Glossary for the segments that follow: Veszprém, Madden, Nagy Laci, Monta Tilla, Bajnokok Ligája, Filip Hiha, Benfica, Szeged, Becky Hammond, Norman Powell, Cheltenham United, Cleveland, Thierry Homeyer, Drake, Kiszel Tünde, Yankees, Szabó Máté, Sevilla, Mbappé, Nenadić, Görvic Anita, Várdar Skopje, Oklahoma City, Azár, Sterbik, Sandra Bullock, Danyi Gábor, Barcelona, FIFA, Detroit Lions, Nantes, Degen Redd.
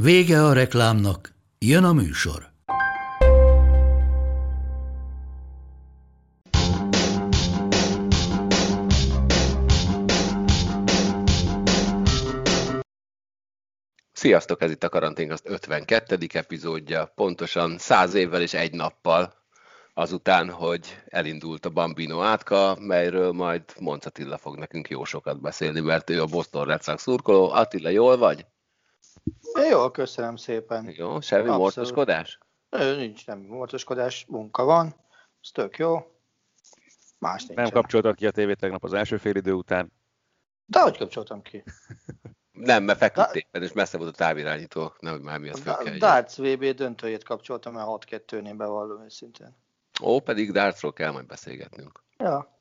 Vége a reklámnak, jön a műsor. Sziasztok, ez itt a Karantén 52. epizódja, pontosan 100 évvel és egy nappal azután, hogy elindult a Bambino Átka, melyről majd Monta Tilla fog nekünk jó sokat beszélni, mert ő a Boston Red Sox szurkoló. Attila, jól vagy? Jól, köszönöm szépen. Jó, semmi morcoskodás? Nincs, nem morcoskodás, munka van, ez tök jó, más nincs. Nem kapcsoltad ki a tévét tegnap az első fél idő után? De hogy kapcsoltam ki? Nem, mert feküdtépen, és messze volt a távirányító, nem már miatt fel kell. A darts VB döntőjét kapcsoltam el 6-2-nél, bevallom őszintén. Ó, pedig dartsról kell majd beszélgetnünk. Ja.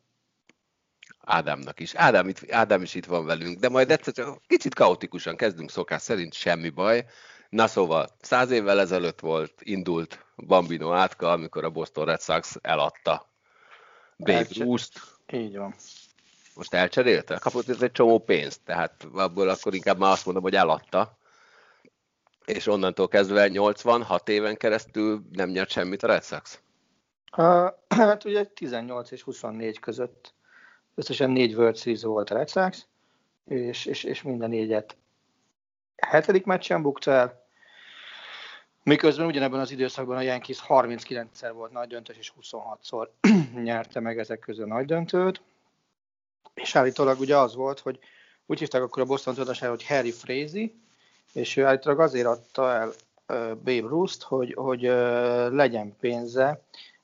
Ádámnak is. Ádám is itt van velünk, de majd egyszer csak kicsit kaotikusan kezdünk szokás szerint, semmi baj. Na szóval, 100 évvel ezelőtt indult Bambino Átka, amikor a Boston Red Sox eladta Babe Ruth-t. Így van. Most elcserélte? Kapott ez egy csomó pénzt, tehát abból akkor inkább már azt mondom, hogy eladta. És onnantól kezdve 86 éven keresztül nem nyert semmit a Red Sox? Hát ugye 18 és 24 között összesen 4 World Series volt a Red Sox, és mind a négyet 7. meccsen bukta el. Miközben ugyanebben az időszakban a Yankees 39-szer volt nagy döntős, és 26-szor nyerte meg ezek közül a nagy döntőt. És állítólag ugye az volt, hogy úgy hívták akkor a Boston tulajdonosára, hogy Harry Frazee, és ő állítólag azért adta el Babe Ruth-t, hogy legyen pénze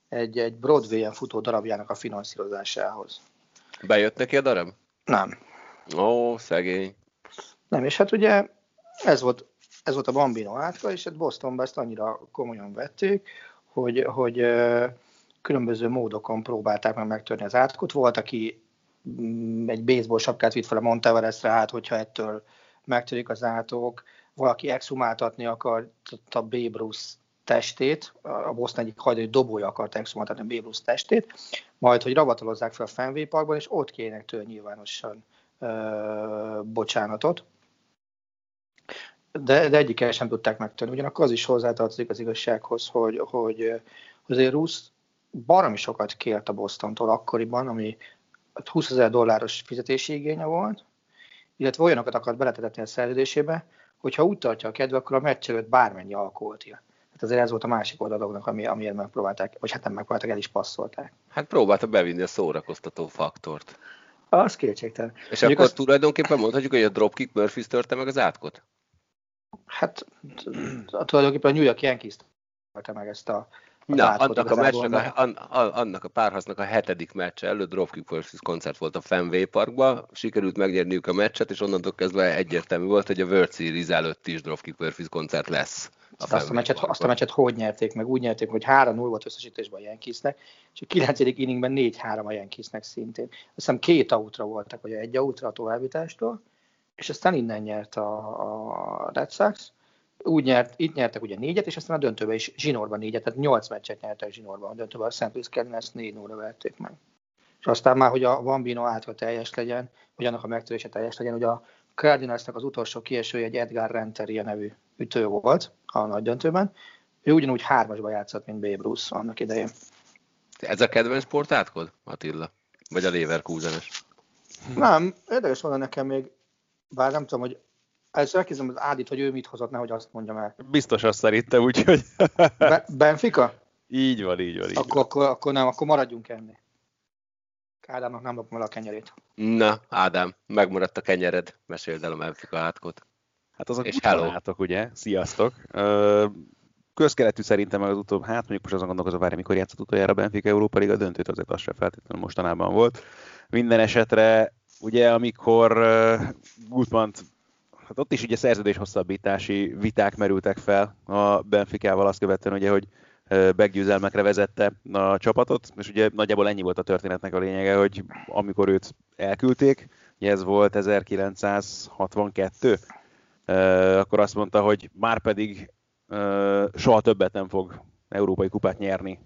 egy Broadway-en futó darabjának a finanszírozásához. Bejött neki a darab? Nem. Ó, szegény. Nem, és hát ugye ez volt a Bambino Átka, és hát Bostonban ezt annyira komolyan vették, hogy különböző módokon próbálták meg megtörni az átkot. Volt, aki egy baseball sapkát vitt fel a Monteverestre, hát hogyha ettől megtörik az átok, valaki exhumáltatni akart a Babe Ruth testét, a Boston egyik hajdani dobója akart exhumáltatni a Babe Ruth testét, majd hogy rabatolozzák fel a Fenway Parkban, és ott kérnek tőle nyilvánosan bocsánatot. De egyikkel sem tudták megtörni. Ugyanakkor az is hozzátartozik az igazsághoz, hogy azért Ruth baromi sokat kért a Bostontól akkoriban, ami $20,000 fizetési igénye volt, illetve olyanokat akart beletetni a szerződésébe, hogyha úgy tartja a kedve, akkor a meccs előtt bármennyi alkoholt ír. Hát azért ez volt a másik oldalognak, amiért megpróbálták, vagy hát nem megpróbálták, el is passzolták. Hát próbálta bevinni a szórakoztató faktort. Az kétségtelen. És mondjuk akkor tulajdonképpen mondhatjuk, hogy a Dropkick Murphys törte meg az átkot? Hát tulajdonképpen a New York Yankees törte meg ezt a... annak a párharcnak a 7. meccse előtt Dropkick Murphys koncert volt a Fenway Parkban, sikerült megnyerniük a meccset, és onnantól kezdve egyértelmű volt, hogy a World Series előtt is Dropkick Murphys koncert lesz. Azt a meccset hogy nyerték meg? Úgy nyerték, hogy 3-0 volt összesítésben a Yankeesnek, és a 9. inningben 4-3 a Yankeesnek szintén. Azt hiszem 2 outra voltak, vagy 1 outra a továbbítástól, és aztán innen nyert a Red Sox. Itt nyertek ugye 4-et, és aztán a döntőben is zsinórban 4-et, tehát 8 meccset nyertek zsinórban. A döntőben a St. Louis Cardinals 4-0-ra verték meg. És aztán már, hogy a Bambino Átka teljes legyen, hogy annak a megtörése teljes legyen, hogy a Cardinalsnak az utolsó kiesője egy Edgar Renteria nevű ütő volt a nagy döntőben. Ő ugyanúgy 3-asban játszott, mint Babe Ruth annak idején. Ez a kedvenc sportátkod, Attila? Vagy a Leverkusen-es? Nem, érdekes volna nekem még, bár nem tudom, hogy először elkezdem az Ádit, hogy ő mit hozott, nehogy azt mondjam el. Biztos azt szerintem, úgyhogy... Benfica? Így van. Akkor maradjunk ennél. Ádámnak nem lopom el a kenyerét. Na, Ádám, megmaradt a kenyered. Meséld el a Benfica átkot. Hát azok utánáltok, ugye? Sziasztok. Közkeletű szerintem az utóbb, hát mondjuk most azon gondolkozom, várj, mikor játszott utoljára Benfica Európa Liga döntőt, azért az sem feltétlenül mostanában volt. Minden esetre, ugye, amikor Gutmann hát ott is ugye szerződés hosszabbítási viták merültek fel a Benficával azt követően, ugye, hogy meggyőzelmekre vezette a csapatot, és ugye nagyjából ennyi volt a történetnek a lényege, hogy amikor őt elküldték, ugye ez volt 1962, akkor azt mondta, hogy már pedig soha többet nem fog európai kupát nyerni.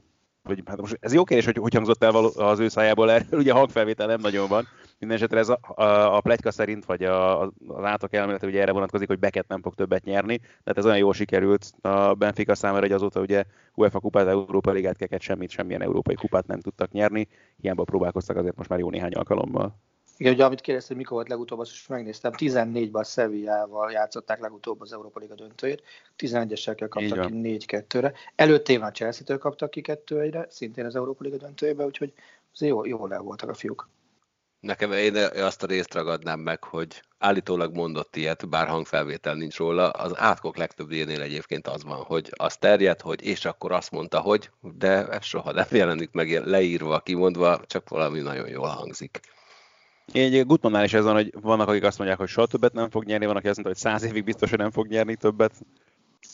Hogy, hát most ez jó kérdés, hogy hogy hangzott el az ő szájából, erről ugye a hangfelvétel nem nagyon van. Mindenesetre ez a pletyka szerint, vagy az átok elmélete ugye erre vonatkozik, hogy Beckett nem fog többet nyerni. Tehát ez olyan jól sikerült a Benfica számára, hogy azóta ugye UEFA kupát, Európa Ligát, keket, semmilyen európai kupát nem tudtak nyerni. Hiába próbálkoztak azért most már jó néhány alkalommal. Igen, ugye amit kérdezted, mikor volt legutóbb, azt is megnéztem. 14-ben Sevillával játszották legutóbb az Európa Liga döntőjét. 11-esekkel kaptak ki 4-2-re. Előtt évben a Chelsea-től kaptak ki 2-1-re, szintén az Európa Liga döntőjébe, úgyhogy jól el voltak a fiúk. Nekem én azt a részt ragadnám meg, hogy állítólag mondott ilyet, bár hangfelvétel nincs róla. Az átkok legtöbbjénél egyébként az van, hogy az terjed, hogy és akkor azt mondta, hogy, de ez soha nem jelenik meg leírva, kimondva, csak valami nagyon jól hangzik. Én Gutmannál is ez van, hogy vannak, akik azt mondják, hogy soha többet nem fog nyerni, vannak, aki azt mondta, hogy 100 évig biztos, hogy nem fog nyerni többet.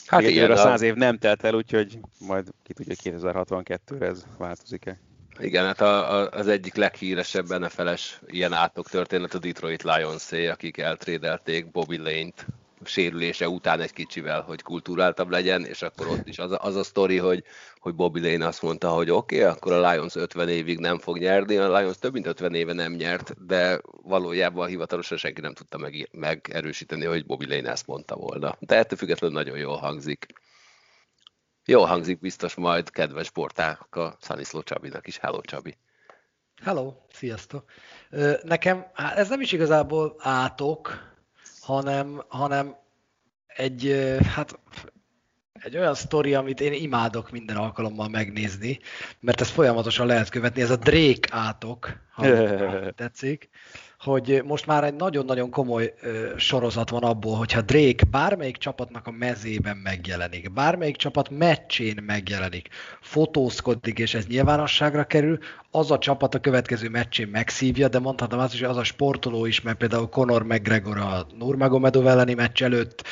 Hát igen, a 100 év nem telt el, úgyhogy majd ki tudja, 2062-re ez változik-e. Igen, hát az egyik leghíresebb NFL-es ilyen átok történet a Detroit Lions-é, akik eltrédelték Bobby Lane-t sérülése után egy kicsivel, hogy kulturáltabb legyen, és akkor ott is az a sztori, hogy Bobby Lane azt mondta, hogy oké, akkor a Lions 50 évig nem fog nyerni, a Lions több mint 50 éve nem nyert, de valójában hivatalosan senki nem tudta megerősíteni, hogy Bobby Lane ezt mondta volna. De ettől függetlenül nagyon jól hangzik. Jól hangzik biztos majd kedves sporták a Szaniszló Csabinak is. Hello, Csabi! Hello, sziasztok! Nekem ez nem is igazából átok, hanem egy olyan sztori, amit én imádok minden alkalommal megnézni, mert ezt folyamatosan lehet követni, ez a Drake átok, ha tetszik, hogy most már egy nagyon-nagyon komoly sorozat van abból, hogyha Drake bármelyik csapatnak a mezében megjelenik, bármelyik csapat meccsén megjelenik, fotózkodik, és ez nyilvánosságra kerül, az a csapat a következő meccsén megszívja, de mondhatom azt is, hogy az a sportoló is, mert például Conor McGregor a Nurmagomedov elleni meccs előtt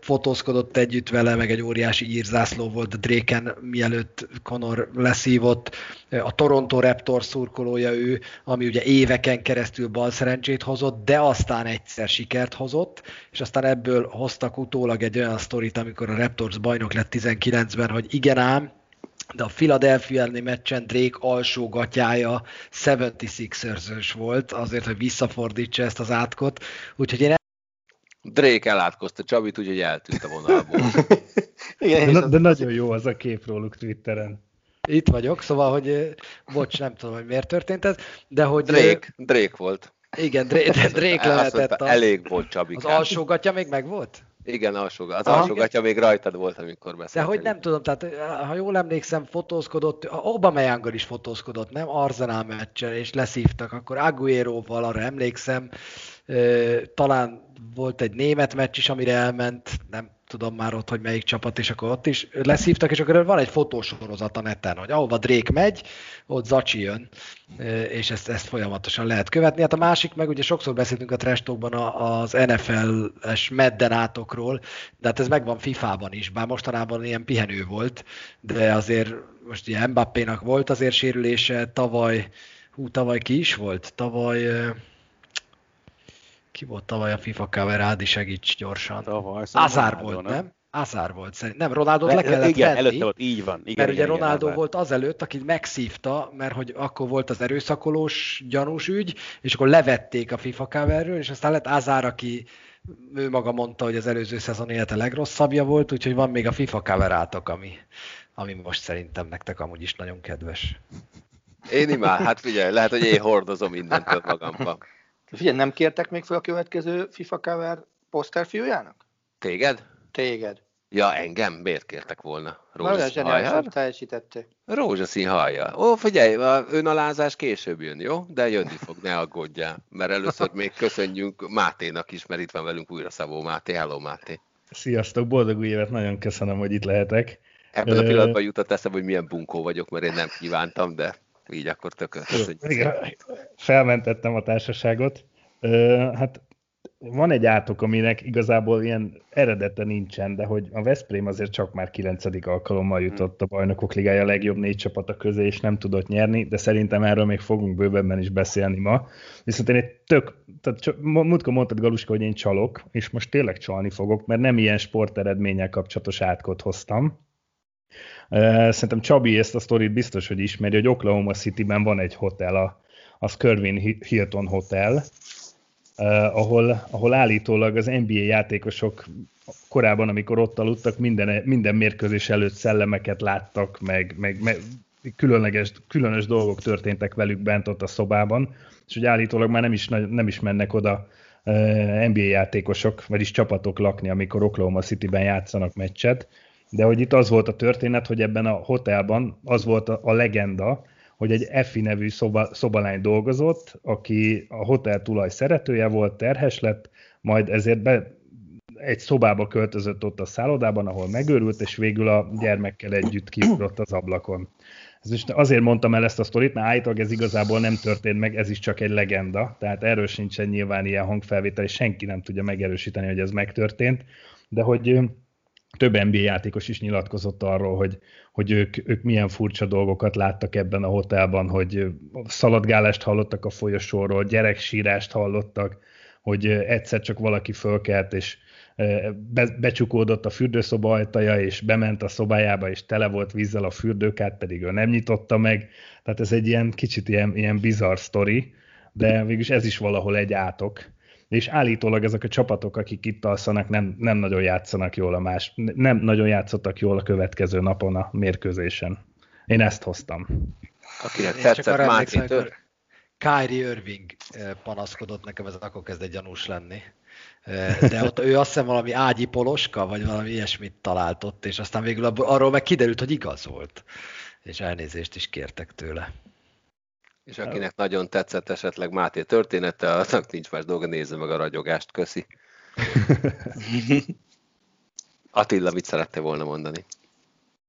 fotózkodott együtt vele, meg egy óriási írzászló volt Drake-en, mielőtt Conor leszívott. A Toronto Raptors szurkolója ő, ami ugye éveken keresztül balszerencsét hozott, de aztán egyszer sikert hozott, és aztán ebből hoztak utólag egy olyan sztorit, amikor a Raptors bajnok lett 19-ben, hogy igen ám, de a Philadelphia elleni meccsen Drake alsó gatyája 76ers-ös volt, azért, hogy visszafordítsa ezt az átkot, úgyhogy én Drake elátkozta Csabit, úgyhogy eltűnt a vonalból. Igen, de nagyon jó az a kép róluk Twitteren. Itt vagyok, szóval, hogy bocs, nem tudom, hogy miért történt ez, de hogy... Drake volt. Igen, Drake lehetett az... Elég volt, Csabikán. Az alsógatja még meg volt? Igen, az alsógatja még rajtad volt, amikor beszéltem. De hogy nem tudom, tehát ha jól emlékszem, fotózkodott, Aubameyanggal is fotózkodott, nem? Arsenal meccsen, és leszívtak, akkor Aguero-val, arra emlékszem, talán volt egy német meccs is, amire elment, nem tudom már ott, hogy melyik csapat, és akkor ott is leszívtak, és akkor van egy fotósorozat a neten, hogy ahova Drake megy, ott Zacsi jön, és ezt folyamatosan lehet követni. Hát a másik, meg ugye sokszor beszéltünk a Trash Talkban az NFL-es Madden átokról, de hát ez megvan FIFA-ban is, bár mostanában ilyen pihenő volt, de azért most ugye Mbappénak volt azért sérülése, tavaly ki is volt? Ki volt tavaly a FIFA cover? Ádi, segíts gyorsan. Azár volt, nem? Azár volt szerintem. Nem, Ronaldót le kellett venni. Előtte volt, így van. Igen, mert ugye Ronaldó volt azelőtt, akit megszívta, mert hogy akkor volt az erőszakolós gyanús ügy, és akkor levették a FIFA coverről, és aztán lett Azár, aki ő maga mondta, hogy az előző szezon élete legrosszabbja volt, úgyhogy van még a FIFA cover átok, ami most szerintem nektek amúgy is nagyon kedves. Én imád, hát figyelj, lehet, hogy én hordozom innentől magamban. Figyelj, nem kértek még fel a következő FIFA cover poszterfiújának? Téged. Ja, engem? Miért kértek volna? Rózsaszín hajjal? Rózsaszín hajjal. Ó, figyelj, a önalázás később jön, jó? De jönni fog, ne aggódjál. Mert először még köszönjünk Máténak is, mert itt van velünk újra Szabó Máté. Hello, Máté. Sziasztok, boldog új évet, nagyon köszönöm, hogy itt lehetek. Ebben a pillanatban jutott eszembe, hogy milyen bunkó vagyok, mert én nem kívántam, de... Így akkor tökéletes. Felmentettem a társaságot. Hát van egy átok, aminek igazából ilyen eredete nincsen, de hogy a Veszprém azért csak már 9. alkalommal jutott a Bajnokok Ligája legjobb 4 csapata közé, és nem tudott nyerni, de szerintem erről még fogunk bővebben is beszélni ma. Viszont én egy múltkor mondtad, Galuska, hogy én csalok, és most tényleg csalni fogok, mert nem ilyen sporteredménnyel kapcsolatos átkot hoztam. Szerintem Csabi ezt a sztorit biztos, hogy ismeri, hogy Oklahoma Cityben van egy hotel, az Gerwyn Hilton Hotel, ahol állítólag az NBA játékosok korábban, amikor ott aludtak, minden mérkőzés előtt szellemeket láttak, meg különös dolgok történtek velük bent ott a szobában, és hogy állítólag már nem is mennek oda NBA játékosok, vagyis csapatok lakni, amikor Oklahoma Cityben játszanak meccset, de hogy itt az volt a történet, hogy ebben a hotelban az volt a legenda, hogy egy Effi nevű szobalány dolgozott, aki a hotel tulaj szeretője volt, terhes lett, majd ezért egy szobába költözött ott a szállodában, ahol megőrült, és végül a gyermekkel együtt kiugrott az ablakon. Azért mondtam el ezt a sztorit, mert állítólag ez igazából nem történt meg, ez is csak egy legenda, tehát erről sincsen nyilván ilyen hangfelvétel, és senki nem tudja megerősíteni, hogy ez megtörtént, de hogy... Több NBA játékos is nyilatkozott arról, hogy ők milyen furcsa dolgokat láttak ebben a hotelban, hogy szaladgálást hallottak a folyosóról, gyereksírást hallottak, hogy egyszer csak valaki fölkelt, és becsukódott a fürdőszoba ajtaja, és bement a szobájába, és tele volt vízzel a fürdőkát, pedig ő nem nyitotta meg. Tehát ez egy ilyen kicsit ilyen bizarr sztori, de végülis ez is valahol egy átok. És állítólag ezek a csapatok, akik itt alszanak, nem nagyon játszanak jól nem nagyon játszottak jól a következő napon a mérkőzésen. Én ezt hoztam. Akinek tetszett Márkitől. Kyrie Irving panaszkodott, nekem ez akkor kezdett gyanús lenni. De ott ő azt hiszem valami ágyi poloska, vagy valami ilyesmit talált ott, és aztán végül arról meg kiderült, hogy igaz volt. És elnézést is kértek tőle. És akinek nagyon tetszett esetleg Máté története, aznak nincs más dolga, nézze meg a ragyogást, köszi. Attila, mit szerette volna mondani?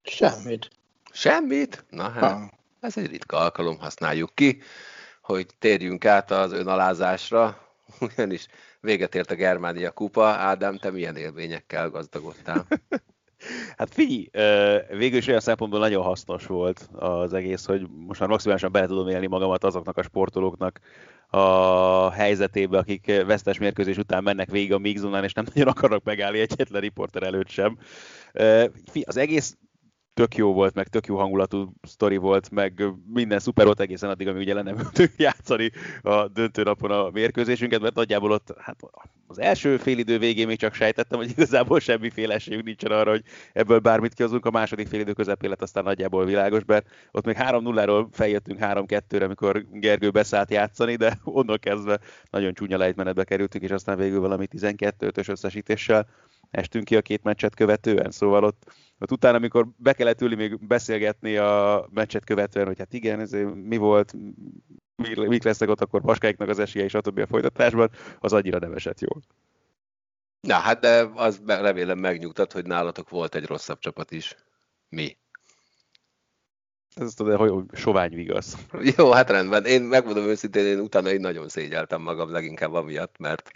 Semmit. Semmit? Na hát, ez egy ritka alkalom, használjuk ki, hogy térjünk át az önalázásra, ugyanis véget ért a Germánia kupa. Ádám, te milyen élményekkel gazdagodtál? Hát figyelj, végül is olyan szempontból nagyon hasznos volt az egész, hogy most már maximálisan bele tudom élni magamat azoknak a sportolóknak a helyzetébe, akik vesztes mérkőzés után mennek végig a mix zonán, és nem nagyon akarnak megállni egyetlen riporter előtt sem. Az egész tök jó volt, meg tök jó hangulatú sztori volt, meg minden szuper volt egészen addig, amíg ugye le nem tudtuk játszani a döntőnapon a mérkőzésünket, mert nagyjából ott hát az első félidő végén még csak sejtettem, hogy igazából semmiféle esélyünk nincsen arra, hogy ebből bármit kihozunk. A második félidő közepén lett aztán nagyjából világos, mert ott még 3-0-ról feljöttünk 3-2-re, amikor Gergő beszállt játszani, de onnan kezdve nagyon csúnya lejtmenetbe kerültünk, és aztán végül valami 12-5-ös összesítéssel estünk ki a két meccset követően, szóval ott utána, amikor be kellett ülni még beszélgetni a meccset követően, hogy hát igen, ezért mi volt, mik lesznek ott akkor Paskáiknak az esélye és a többi a folytatásban, az annyira nem esett jól. Na hát, de az remélem megnyugtat, hogy nálatok volt egy rosszabb csapat is. Mi? Ez tudod, hogy sovány vigasz. Jó, hát rendben. Én megmondom őszintén, én utána én nagyon szégyeltem magam leginkább amiatt, mert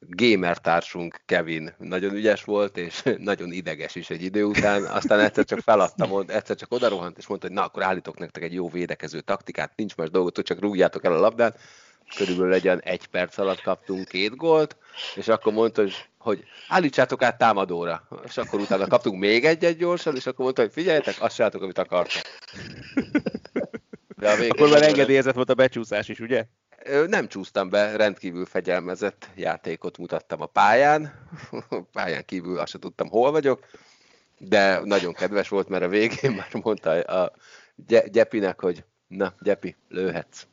gamer társunk Kevin nagyon ügyes volt, és nagyon ideges is egy idő után, aztán egyszer csak odarohant, és mondta, hogy na, akkor állítok nektek egy jó védekező taktikát, nincs más dolgot, csak rúgjátok el a labdát, körülbelül legyen 1 perc alatt kaptunk 2 gólt, és akkor mondta, hogy állítsátok át támadóra, és akkor utána kaptunk még egyet gyorsan, és akkor mondta, hogy figyeljetek, azt csináltok, amit akartok. Akkor már engedélyezett volt a becsúszás is, ugye? Nem csúsztam be, rendkívül fegyelmezett játékot mutattam a pályán. Pályán kívül azt sem tudtam, hol vagyok, de nagyon kedves volt, mert a végén már mondta a Gyepinek, hogy na, Gyepi, lőhetsz.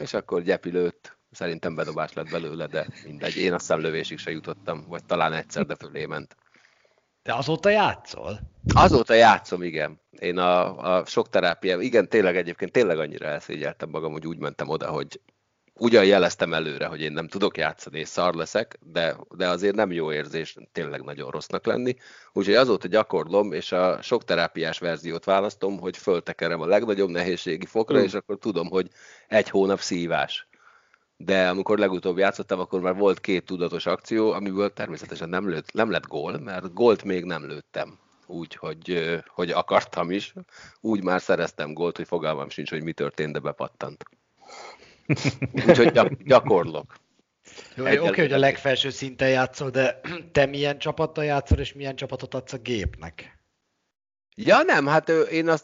És akkor Gyepi lőtt, szerintem bedobás lett belőle, de mindegy. Én aztán lövésig se jutottam, vagy talán egyszer, de fölé ment. De azóta játszol? Azóta játszom, igen. Én a sok terápiám, igen, tényleg annyira elszégyeltem magam, hogy úgy mentem oda, hogy ugyan jeleztem előre, hogy én nem tudok játszani, és szar leszek, de azért nem jó érzés tényleg nagyon rossznak lenni. Úgyhogy azóta gyakorlom, és a sok terápiás verziót választom, hogy föltekerem a legnagyobb nehézségi fokra, és akkor tudom, hogy 1 hónap szívás. de amikor legutóbb játszottam, akkor már volt két tudatos akció, amiből természetesen nem lett gól, mert gólt még nem lőttem. Úgyhogy akartam is, úgy már szereztem gólt, hogy fogalmam sincs, hogy mi történt, de bepattant. Úgyhogy gyakorlok. Oké, hogy a legfelső szinten játszol, de te milyen csapattal játszol, és milyen csapatot adsz a gépnek? Ja nem, hát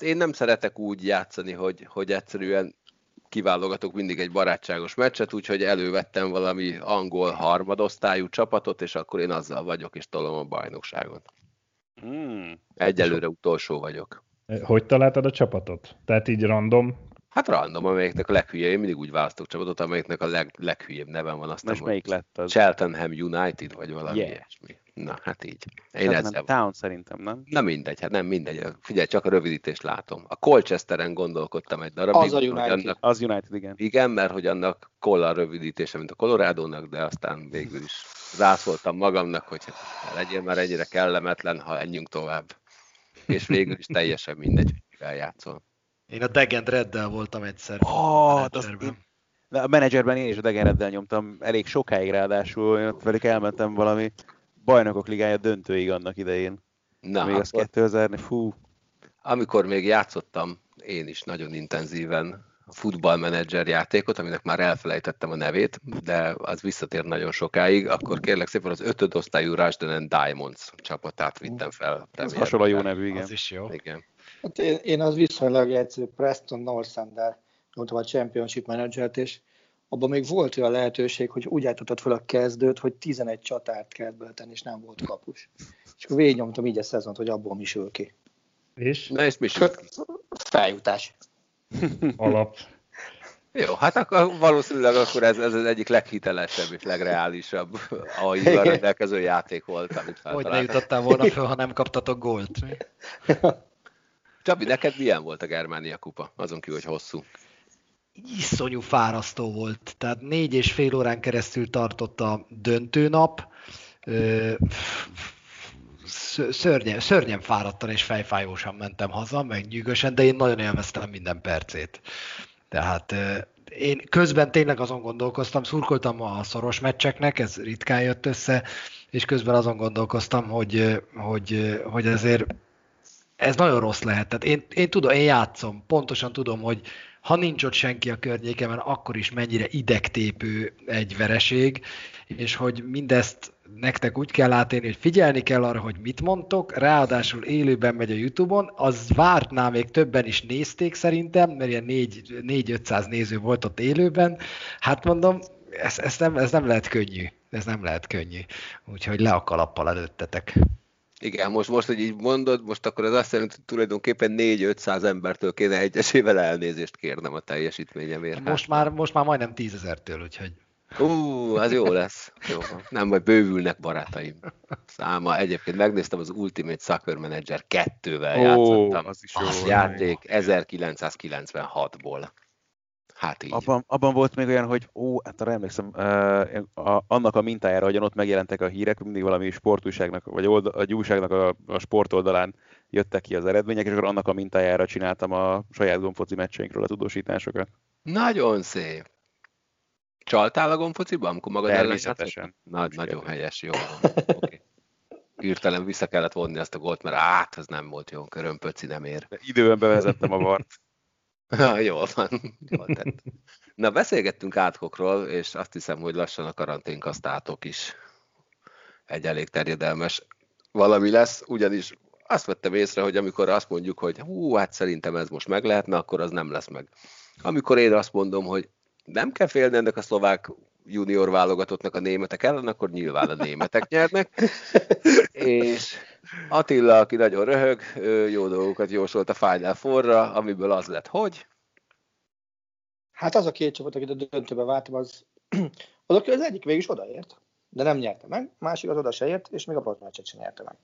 én nem szeretek úgy játszani, hogy egyszerűen kiválogatok mindig egy barátságos meccset, úgyhogy elővettem valami angol harmadosztályú csapatot, és akkor én azzal vagyok, és tolom a bajnokságot. Egyelőre utolsó vagyok. Hogy találtad a csapatot? Tehát így random? Hát random, amelyiknek a leghülyebb, én mindig úgy választok csapatot, amelyiknek a leghülyebb nevem van. Aztán most melyik lett az? Cheltenham United, vagy valami ilyesmi. Na, hát így. Town szerintem, nem? Na mindegy, hát nem mindegy. Figyelj, csak a rövidítést látom. A Colchesteren gondolkodtam egy darabig. Az a United. Az United, igen. Igen, mert hogy annak kollal rövidítése, mint a Colorado-nak, de aztán végül is rászóltam magamnak, hogy hát, legyél már ennyire kellemetlen, ha menjünk tovább. És végül is teljesen mindegy, hogy eljátszol. Én a Degen Reddel voltam egyszer. A menedzserben én is a Degen Reddel nyomtam, elég sokáig ráadásul, én ott velük elmentem valami Bajnokok Ligája döntőig annak idején. Na, még az 2000-nél, fú. Amikor még játszottam én is nagyon intenzíven a futballmenedzser játékot, aminek már elfelejtettem a nevét, de az visszatér nagyon sokáig, akkor kérlek szépen az 5. osztályú Rushden & Diamonds csapatát vittem fel. Ez hasonló jó nevű, igen. Az is jó. Igen. Hát én az viszonylag egyszerű Preston Northander, mondtam a Championship Managert, és abban még volt olyan lehetőség, hogy úgy állítottad fel a kezdőt, hogy 11 csatárt kellett beletenni, és nem volt kapus. És akkor végignyomtam így a szezont, hogy abból mi sül ki. És? Na és mi sül ki? Feljutás. Alap. Jó, hát akkor valószínűleg akkor ez az egyik leghitelesebb és legreálisabb AI-val rendelkező játék volt. Hogy ne jutottál volna föl, ha nem kaptatok gólt. Csabi, neked milyen volt a Germánia kupa? Azon kívül, hogy hosszú. Iszonyú fárasztó volt. Tehát 4,5 órán keresztül tartott a döntőnap. Szörnyen fáradtan és fejfájósan mentem haza, meg nyűgösen, de én nagyon élveztem minden percét. Tehát én közben tényleg azon gondolkoztam, szurkoltam a szoros meccseknek, ez ritkán jött össze, és közben azon gondolkoztam, hogy ezért ez nagyon rossz lehet. Tehát én tudom, én játszom, pontosan tudom, hogy ha nincs ott senki a környékemen, akkor is mennyire idegtépő egy vereség, és hogy mindezt nektek úgy kell átélni, hogy figyelni kell arra, hogy mit mondtok, ráadásul élőben megy a YouTube-on, az vártnál még többen is nézték szerintem, mert ilyen 4-500 néző volt ott élőben, hát mondom, ez nem lehet könnyű, úgyhogy le a kalappal előttetek. Igen, most, hogy így mondod, most akkor az azt jelenti, hogy tulajdonképpen 4-500 embertől kéne egyesével elnézést kérnem a teljesítményemért. Most már majdnem 10 000-től, úgyhogy... az jó lesz. Jó. Nem, majd bővülnek barátaim. Száma egyébként megnéztem, az Ultimate Soccer Manager 2-vel játszottam. Az játék 1996-ból. Hát így. Abban volt még olyan, hogy hát arra emlékszem, annak a mintájára, hogyan ott megjelentek a hírek, mindig valami sportújságnak, vagy egy újságnak a sportoldalán jöttek ki az eredmények, és akkor annak a mintájára csináltam a saját gomfoci meccseinkről a tudósításokat. Nagyon szép! Csaltál a gomfociban, amikor magad ellen játszottak? Nagyon helyes, jó. Okay. Írtelen vissza kellett vonni azt a gólt, mert ez nem volt jó, körömpöci nem ér. De időben bevezettem a VAR-t. Jól van, jól tett. Na, beszélgettünk átkokról, és azt hiszem, hogy lassan a karanténkasztátok is egy elég terjedelmes valami lesz, ugyanis azt vettem észre, hogy amikor azt mondjuk, hogy hát szerintem ez most meg lehetne, akkor az nem lesz meg. Amikor én azt mondom, hogy nem kell félni ennek a szlovák junior válogatottnak a németek ellen, akkor nyilván a németek nyernek, és Attila, aki nagyon röhög, jó dolgokat jósolt a Final Four-ra, amiből az lett, hogy? Hát az a két csapat, akit a döntőbe váltam, az egyik végig is odaért, de nem nyerte meg, másik az oda se ért, és még a partnercset sem nyerte meg.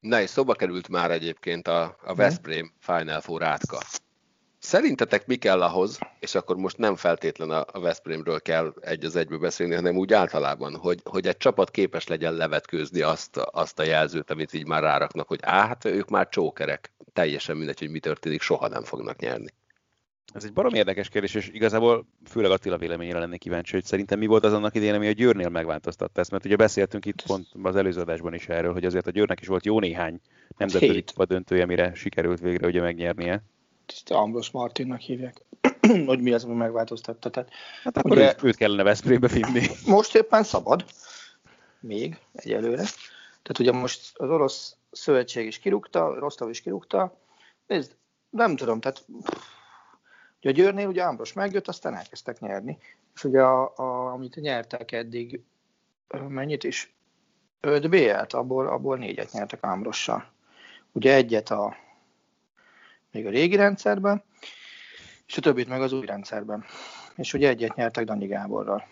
Na és szóba került már egyébként a Veszprém Final Four átka. Szerintetek mi kell ahhoz, és akkor most nem feltétlen a Veszprémről kell egy az egyből beszélni, hanem úgy általában, hogy egy csapat képes legyen levetkőzni azt a jelzőt, amit így már ráraknak, hogy ők már csókerek, teljesen mindegy, hogy mi történik, soha nem fognak nyerni. Ez egy baromi érdekes kérdés, és igazából főleg Attila véleményére lennék kíváncsi, hogy szerintem mi volt az annak idején, ami a Győrnél megváltoztatta ezt, mert ugye beszéltünk itt pont az előző adásban is erről, hogy azért a Győrnek is volt jó néhány nemzetközi kupa döntője, amire sikerült végre ugye megnyernie. Ezt Ambrose Martinnak hívják, hogy mi az, ami megváltoztatta. Tehát, hát akkor ugye, őt kellene Veszprémbe vinni. Most éppen szabad, még egyelőre. Tehát ugye most az orosz szövetség is kirúgta, Roszlov is kirúgta. Nézd, nem tudom, tehát ugye a Győrnél ugye Ámbros megjött, aztán elkezdtek nyerni. És ugye amit nyertek eddig, mennyit is? 5 BL-t, abból 4-et nyertek Ámbrossal. Ugye egyet még a régi rendszerben, és a többit meg az új rendszerben. És ugye egyet nyertek Danyi Gáborral.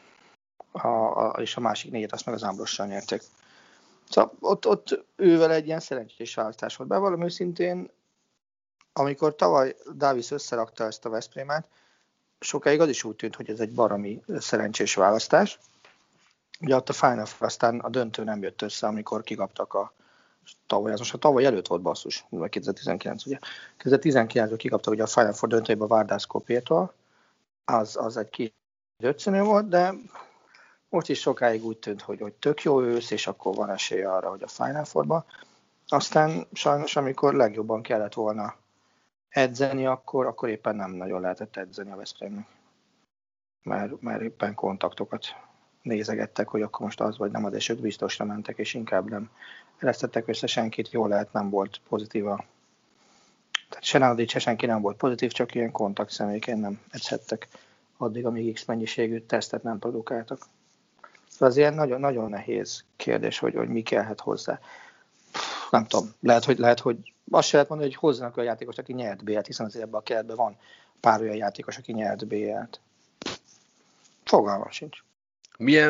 És a másik 4-et azt meg az Ámbrossal nyertek. Szóval ott ővel egy ilyen szerencsés választás volt. Bevallom őszintén, amikor tavaly Davis összerakta ezt a Veszprémet, sokáig az is úgy tűnt, hogy ez egy baromi szerencsés választás. Ugye ott a Final Four, aztán a döntő nem jött össze, amikor kikaptak a tavaly, az most a tavaly előtt volt basszus, 2019, ugye? 2019-ben kikaptak ugye a Final Four döntőjében a Várdar Skopjétól, az egy kicsit döccenő volt, de most is sokáig úgy tűnt, hogy tök jó ősz, és akkor van esély arra, hogy a Final Four-ba. Aztán sajnos, amikor legjobban kellett volna edzeni, akkor éppen nem nagyon lehetett edzeni a Veszprémnek. Mert éppen kontaktokat nézegettek, hogy akkor most az vagy nem az, és ők biztosra mentek, és inkább nem eresztettek össze senkit, jól lehet, nem volt pozitív tehát se Nenadić, se senki nem volt pozitív, csak ilyen kontakt személyként nem edzhettek addig, amíg X mennyiségű tesztet nem produkáltak. Az ilyen nagyon, nagyon nehéz kérdés, hogy mi kellhet hozzá. Nem tudom, lehet, hogy azt se lehet mondani, hogy hozzanak olyan játékos, aki nyert BL-t, hiszen azért ebben a keretben van pár olyan játékos, aki nyert BL-t. Fogalmam sincs.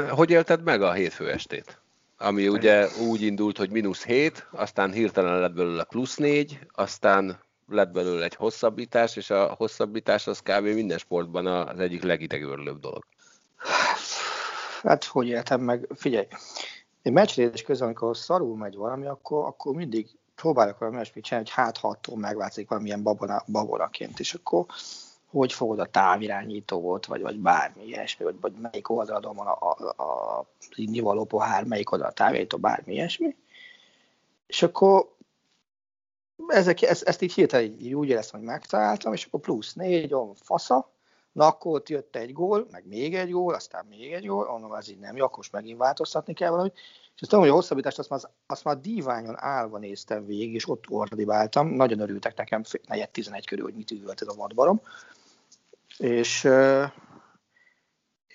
Hogy élted meg a hétfő estét? Ami ugye úgy indult, hogy -7, aztán hirtelen lett belőle +4, aztán lett belőle egy hosszabbítás, és a hosszabbítás az kb. Minden sportban az egyik legidegörlőbb dolog. Hát, hogy éltem meg? Figyelj, egy meccsrédés közben, amikor szarul megy valami, akkor mindig próbálok valami olyasmit csinálni, hogy hát hattól megváltozik valamilyen babonaként, és akkor hogy fogod a távirányítót, vagy bármi ilyesmi, vagy melyik oldalon van a indivaló pohár, melyik oldal a távirányító, bármi ilyesmi. És akkor ezt így hirtelen így úgy éreztem, hogy megtaláltam, és akkor +4, olyan fasza. Na, akkor ott jött egy gól, meg még egy gól, aztán még egy gól, onnan ez így nem jó, akkor most megint változtatni kell valamit. És azt tudom, hogy a hosszabbítást azt már diványon állva néztem végig, és ott ordibáltam. Nagyon örültek nekem 4-11 körül, hogy mit üvölt ez a vadbarom. És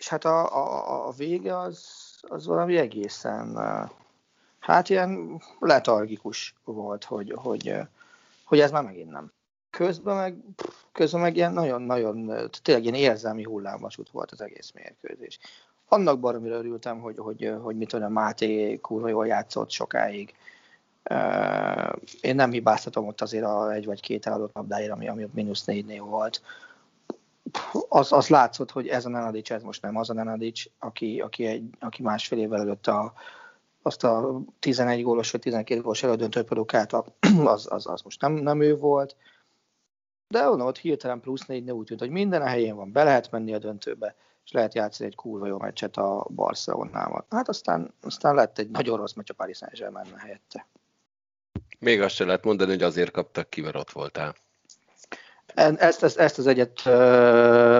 hát a vége az valami egészen, hát ilyen letargikus volt, hogy ez már megint nem. Közben meg ilyen nagyon-nagyon, tényleg ilyen érzelmi hullámvasút volt az egész mérkőzés. Annak baromira örültem, hogy mit tudom, Máté kurva jól játszott sokáig. Én nem hibáztatom ott azért a egy vagy két eladott labdáért, ami ott -4-nél volt. Az látszott, hogy ez a Nenadić, ez most nem az a Nenadić, aki másfél évvel előtt azt a 11 gólos vagy 12 gólos elődöntőt produkálta, az most nem ő volt. De onnan ott hirtelen +4-nél úgy tűnt, hogy minden a helyén van, be lehet menni a döntőbe, és lehet játszani egy kurva jó meccset a Barcelonával. Hát aztán lett egy nagyon rossz meccs a Paris Saint-Germain helyette. Még azt se lehet mondani, hogy azért kaptak ki, mert ott voltál. Ezt az egyet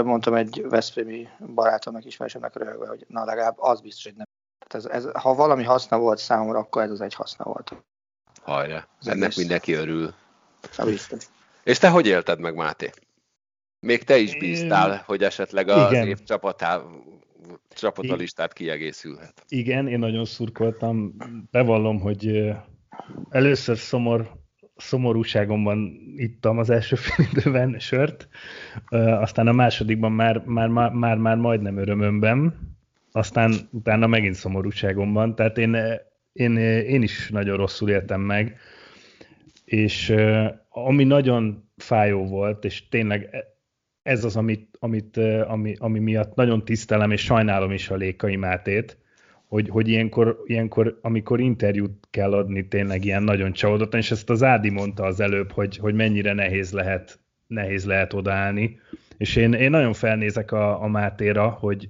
mondtam egy veszprémi barátomnak, ismerősömnek röhögve, hogy na legalább az biztos, hogy nem. Ha valami haszna volt számomra, akkor ez az egy haszna volt. Hajrá, ennek mindenki örül. Biztos. És te hogy élted meg, Máté? Még te is bíztál, hogy esetleg az év csapatalistát kiegészülhet. Igen, én nagyon szurkoltam. Bevallom, hogy először szomorúságomban ittam az első fél időben sört, aztán a másodikban már majdnem örömömben, aztán utána megint szomorúságomban. Tehát én is nagyon rosszul éltem meg, és ami nagyon fájó volt, és tényleg ez az, ami miatt nagyon tisztelem, és sajnálom is a Lékai Mátét, hogy ilyenkor, amikor interjút kell adni, tényleg ilyen nagyon csalódottan, és ezt az Ádi mondta az előbb, hogy mennyire nehéz lehet odaállni, És én nagyon felnézek a Mátéra, hogy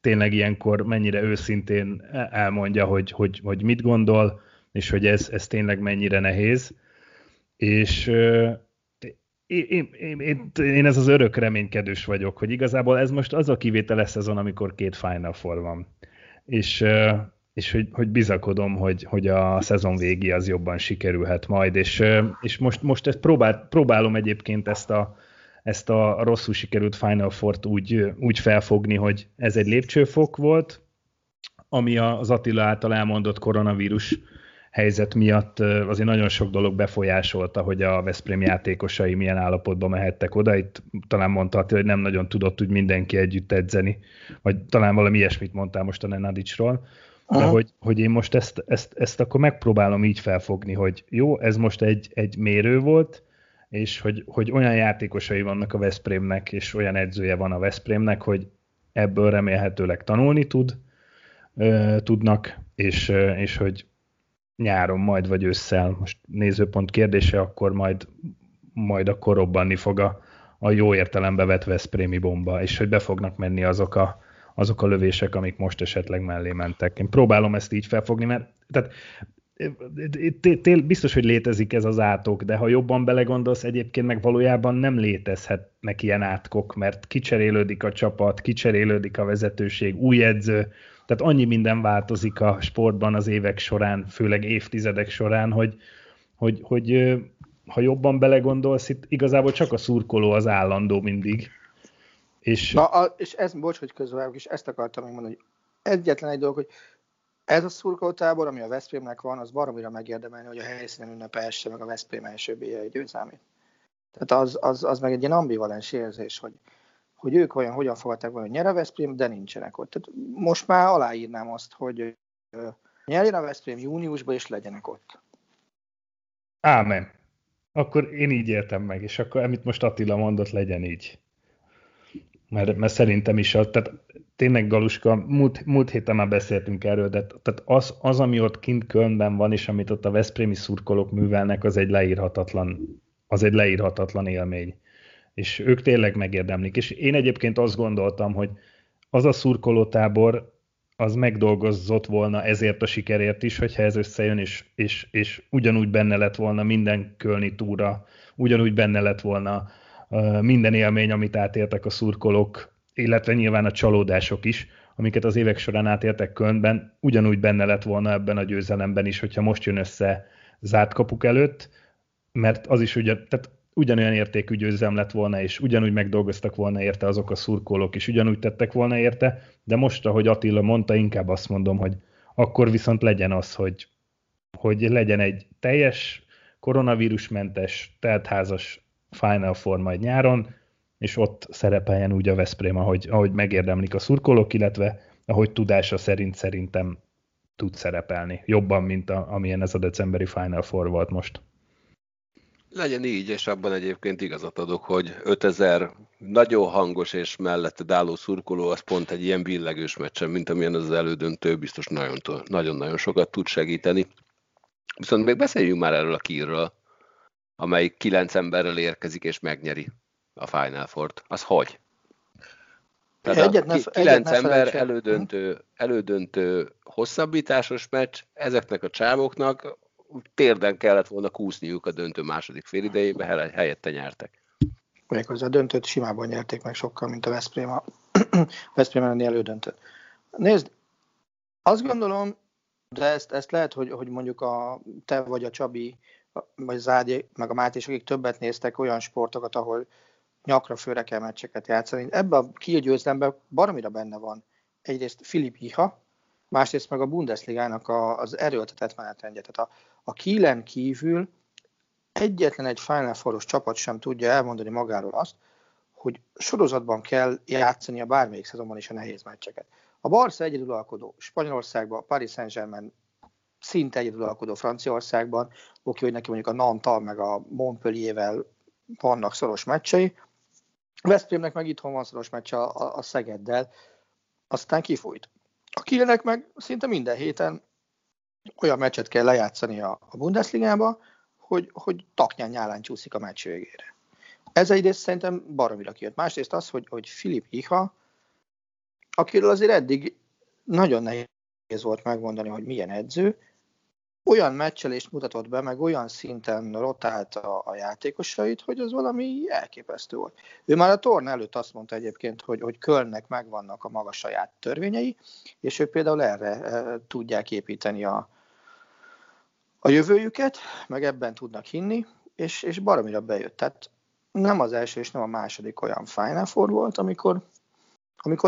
tényleg ilyenkor mennyire őszintén elmondja, hogy mit gondol, és hogy ez tényleg mennyire nehéz. És én ez az örök reménykedős vagyok, hogy igazából ez most az a kivételes szezon, amikor két Final Four van. És hogy bizakodom, hogy a szezon végi az jobban sikerülhet majd. És most ezt próbálom egyébként ezt a rosszul sikerült Final Fourt úgy felfogni, hogy ez egy lépcsőfok volt, ami az Attila által elmondott koronavírus helyzet miatt azért nagyon sok dolog befolyásolta, hogy a Veszprém játékosai milyen állapotban mehettek oda. Itt talán mondta, hogy nem nagyon tudott úgy mindenki együtt edzeni, vagy talán valami ilyesmit mondtál most a Nenadićról, de hogy én most ezt akkor megpróbálom így felfogni, hogy jó, ez most egy mérő volt, és hogy olyan játékosai vannak a Veszprémnek, és olyan edzője van a Veszprémnek, hogy ebből remélhetőleg tanulni tudnak, és hogy nyáron majd, vagy ősszel, most nézőpont kérdése, akkor majd akkor robbanni fog a jó értelembe vett veszprémi bomba, és hogy be fognak menni azok a lövések, amik most esetleg mellé mentek. Én próbálom ezt így felfogni, mert tehát biztos, hogy létezik ez az átok, de ha jobban belegondolsz, egyébként meg valójában nem létezhetnek ilyen átkok, mert kicserélődik a csapat, kicserélődik a vezetőség, új edző, tehát annyi minden változik a sportban az évek során, főleg évtizedek során, hogy ha jobban belegondolsz, itt igazából csak a szurkoló az állandó mindig. És ez, bocs, hogy közvágok, és ezt akartam még mondani, hogy egyetlen egy dolog, hogy ez a szurkolótábor, ami a Veszprémnek van, az baromira megérdemelni, hogy a helyszínen ünnepelhesse meg a Veszprém első BL győzelmét. Tehát az meg egy ilyen ambivalens érzés, hogy ők olyan hogyan fogadták volna, hogy nyer a Veszprém, de nincsenek ott. Tehát most már aláírnám azt, hogy nyerjen a Veszprém júniusban, és legyenek ott. Ámen. Akkor én így értem meg, és akkor amit most Attila mondott, legyen így. Mert szerintem is, tehát tényleg Galuska, múlt héten már beszéltünk erről, de tehát az, ami ott kint Kölnben van, és amit ott a veszprémi szurkolók művelnek, az egy leírhatatlan élmény. És ők tényleg megérdemlik. És én egyébként azt gondoltam, hogy az a szurkolótábor, az megdolgozott volna ezért a sikerért is, hogyha ez összejön, és ugyanúgy benne lett volna minden kölni túra, ugyanúgy benne lett volna minden élmény, amit átéltek a szurkolók, illetve nyilván a csalódások is, amiket az évek során átéltek Kölnben, ugyanúgy benne lett volna ebben a győzelemben is, hogyha most jön össze zárt kapuk előtt, mert az is tehát ugyanolyan értékű győzelem lett volna, és ugyanúgy megdolgoztak volna érte azok a szurkolók, és ugyanúgy tettek volna érte, de most, ahogy Attila mondta, inkább azt mondom, hogy akkor viszont legyen az, hogy legyen egy teljes, koronavírusmentes, teltházas Final Four majd nyáron, és ott szerepeljen úgy a Veszprém, ahogy megérdemlik a szurkolók, illetve ahogy tudása szerint szerintem tud szerepelni. Jobban, mint amilyen ez a decemberi Final Four volt most. Legyen így, és abban egyébként igazat adok, hogy 5000 nagyon hangos és mellette álló szurkoló, az pont egy ilyen billegős meccsen, mint amilyen az elődöntő, biztos nagyon-nagyon sokat tud segíteni. Viszont még beszéljünk már erről a Kielről, amelyik 9 emberrel érkezik és megnyeri a Final Fourt. Az hogy? Tehát a 9 ember elődöntő hosszabbításos meccs, ezeknek a csávoknak térden kellett volna kúszniuk a döntő második fél idejébe, helyette nyertek. Méghozzá a döntőt simában nyerték meg sokkal, mint a Veszprém elleni elődöntőt. Nézd, azt gondolom, de ezt lehet, hogy mondjuk te vagy a Csabi, vagy Zádi, meg a Máté, és akik többet néztek olyan sportokat, ahol nyakra főre kell meccseket játszani. Ebben a Kiel győzelemben baromira benne van egyrészt Filip Hiha, másrészt meg a Bundesligának az erőltetett menetrendje. Tehát a Kielen kívül egyetlen egy Final Four-os csapat sem tudja elmondani magáról azt, hogy sorozatban kell játszania bármelyik szezonban is a nehéz meccseket. A Barca egyedülalkodó Spanyolországban, Paris Saint-Germain szinte egyedülalkodó Franciaországban, oké, hogy neki mondjuk a Nantal meg a Montpelliervel vannak szoros meccsei. A Veszprémnek meg itthon van szoros meccse a Szegeddel, aztán kifújt. A Kielnek meg szinte minden héten olyan meccset kell lejátszani a Bundesligába, hogy taknyán nyálán csúszik a meccs végére. Ez egyrészt szerintem baromira kijött. Másrészt az, hogy Filip Iha, akiről azért eddig nagyon nehéz volt megmondani, hogy milyen edző, olyan meccselést mutatott be, meg olyan szinten rotálta a játékosait, hogy az valami elképesztő volt. Ő már a torna előtt azt mondta egyébként, hogy Kölnnek megvannak a maga saját törvényei, és ők például erre tudják építeni a jövőjüket, meg ebben tudnak hinni, és baromira bejött. Tehát nem az első és nem a második olyan Final Four volt, amikor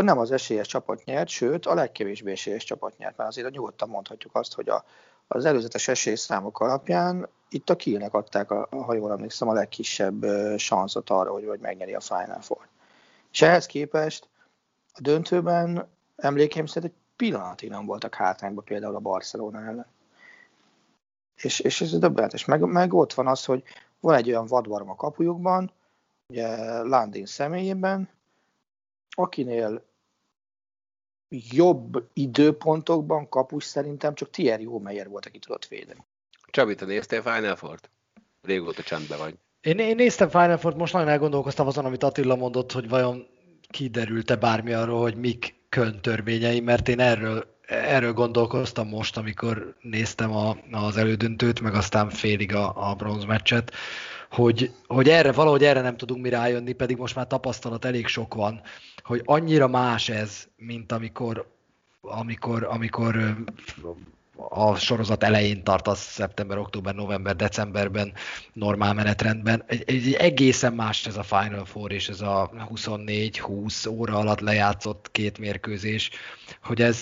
nem az esélyes csapat nyert, sőt a legkevésbé esélyes csapat nyert, mert azért nyugodtan mondhatjuk azt, hogy az előzetes esélyszámok alapján itt a Kielnek adták, ha jól emlékszem, a legkisebb sanszot arra, hogy megnyeri a Final Four. És ehhez képest a döntőben emlékeim szerint egy pillanatig nem voltak hátrányban például a Barcelona ellen. És ez döbbenetes. Meg ott van az, hogy van egy olyan vadbarom a kapujukban, ugye Landin személyében, akinél jobb időpontokban kapus szerintem csak Thierry Homeyer volt, aki tudott védeni. Csabi, te néztél Final Fourt? Régóta csendben vagy. Én néztem Final Fourt, most nagyon elgondolkoztam azon, amit Attila mondott, hogy vajon kiderült-e bármi arról, hogy mik Köln törvényei, mert én erről gondolkoztam most, amikor néztem az elődöntőt, meg aztán félig a bronzmeccset, hogy valahogy erre nem tudunk mi rájönni, pedig most már tapasztalat elég sok van, hogy annyira más ez, mint amikor a sorozat elején tartasz szeptember, október, november, decemberben normál menetrendben. Egy egészen más ez a Final Four és ez a 24-20 óra alatt lejátszott két mérkőzés, hogy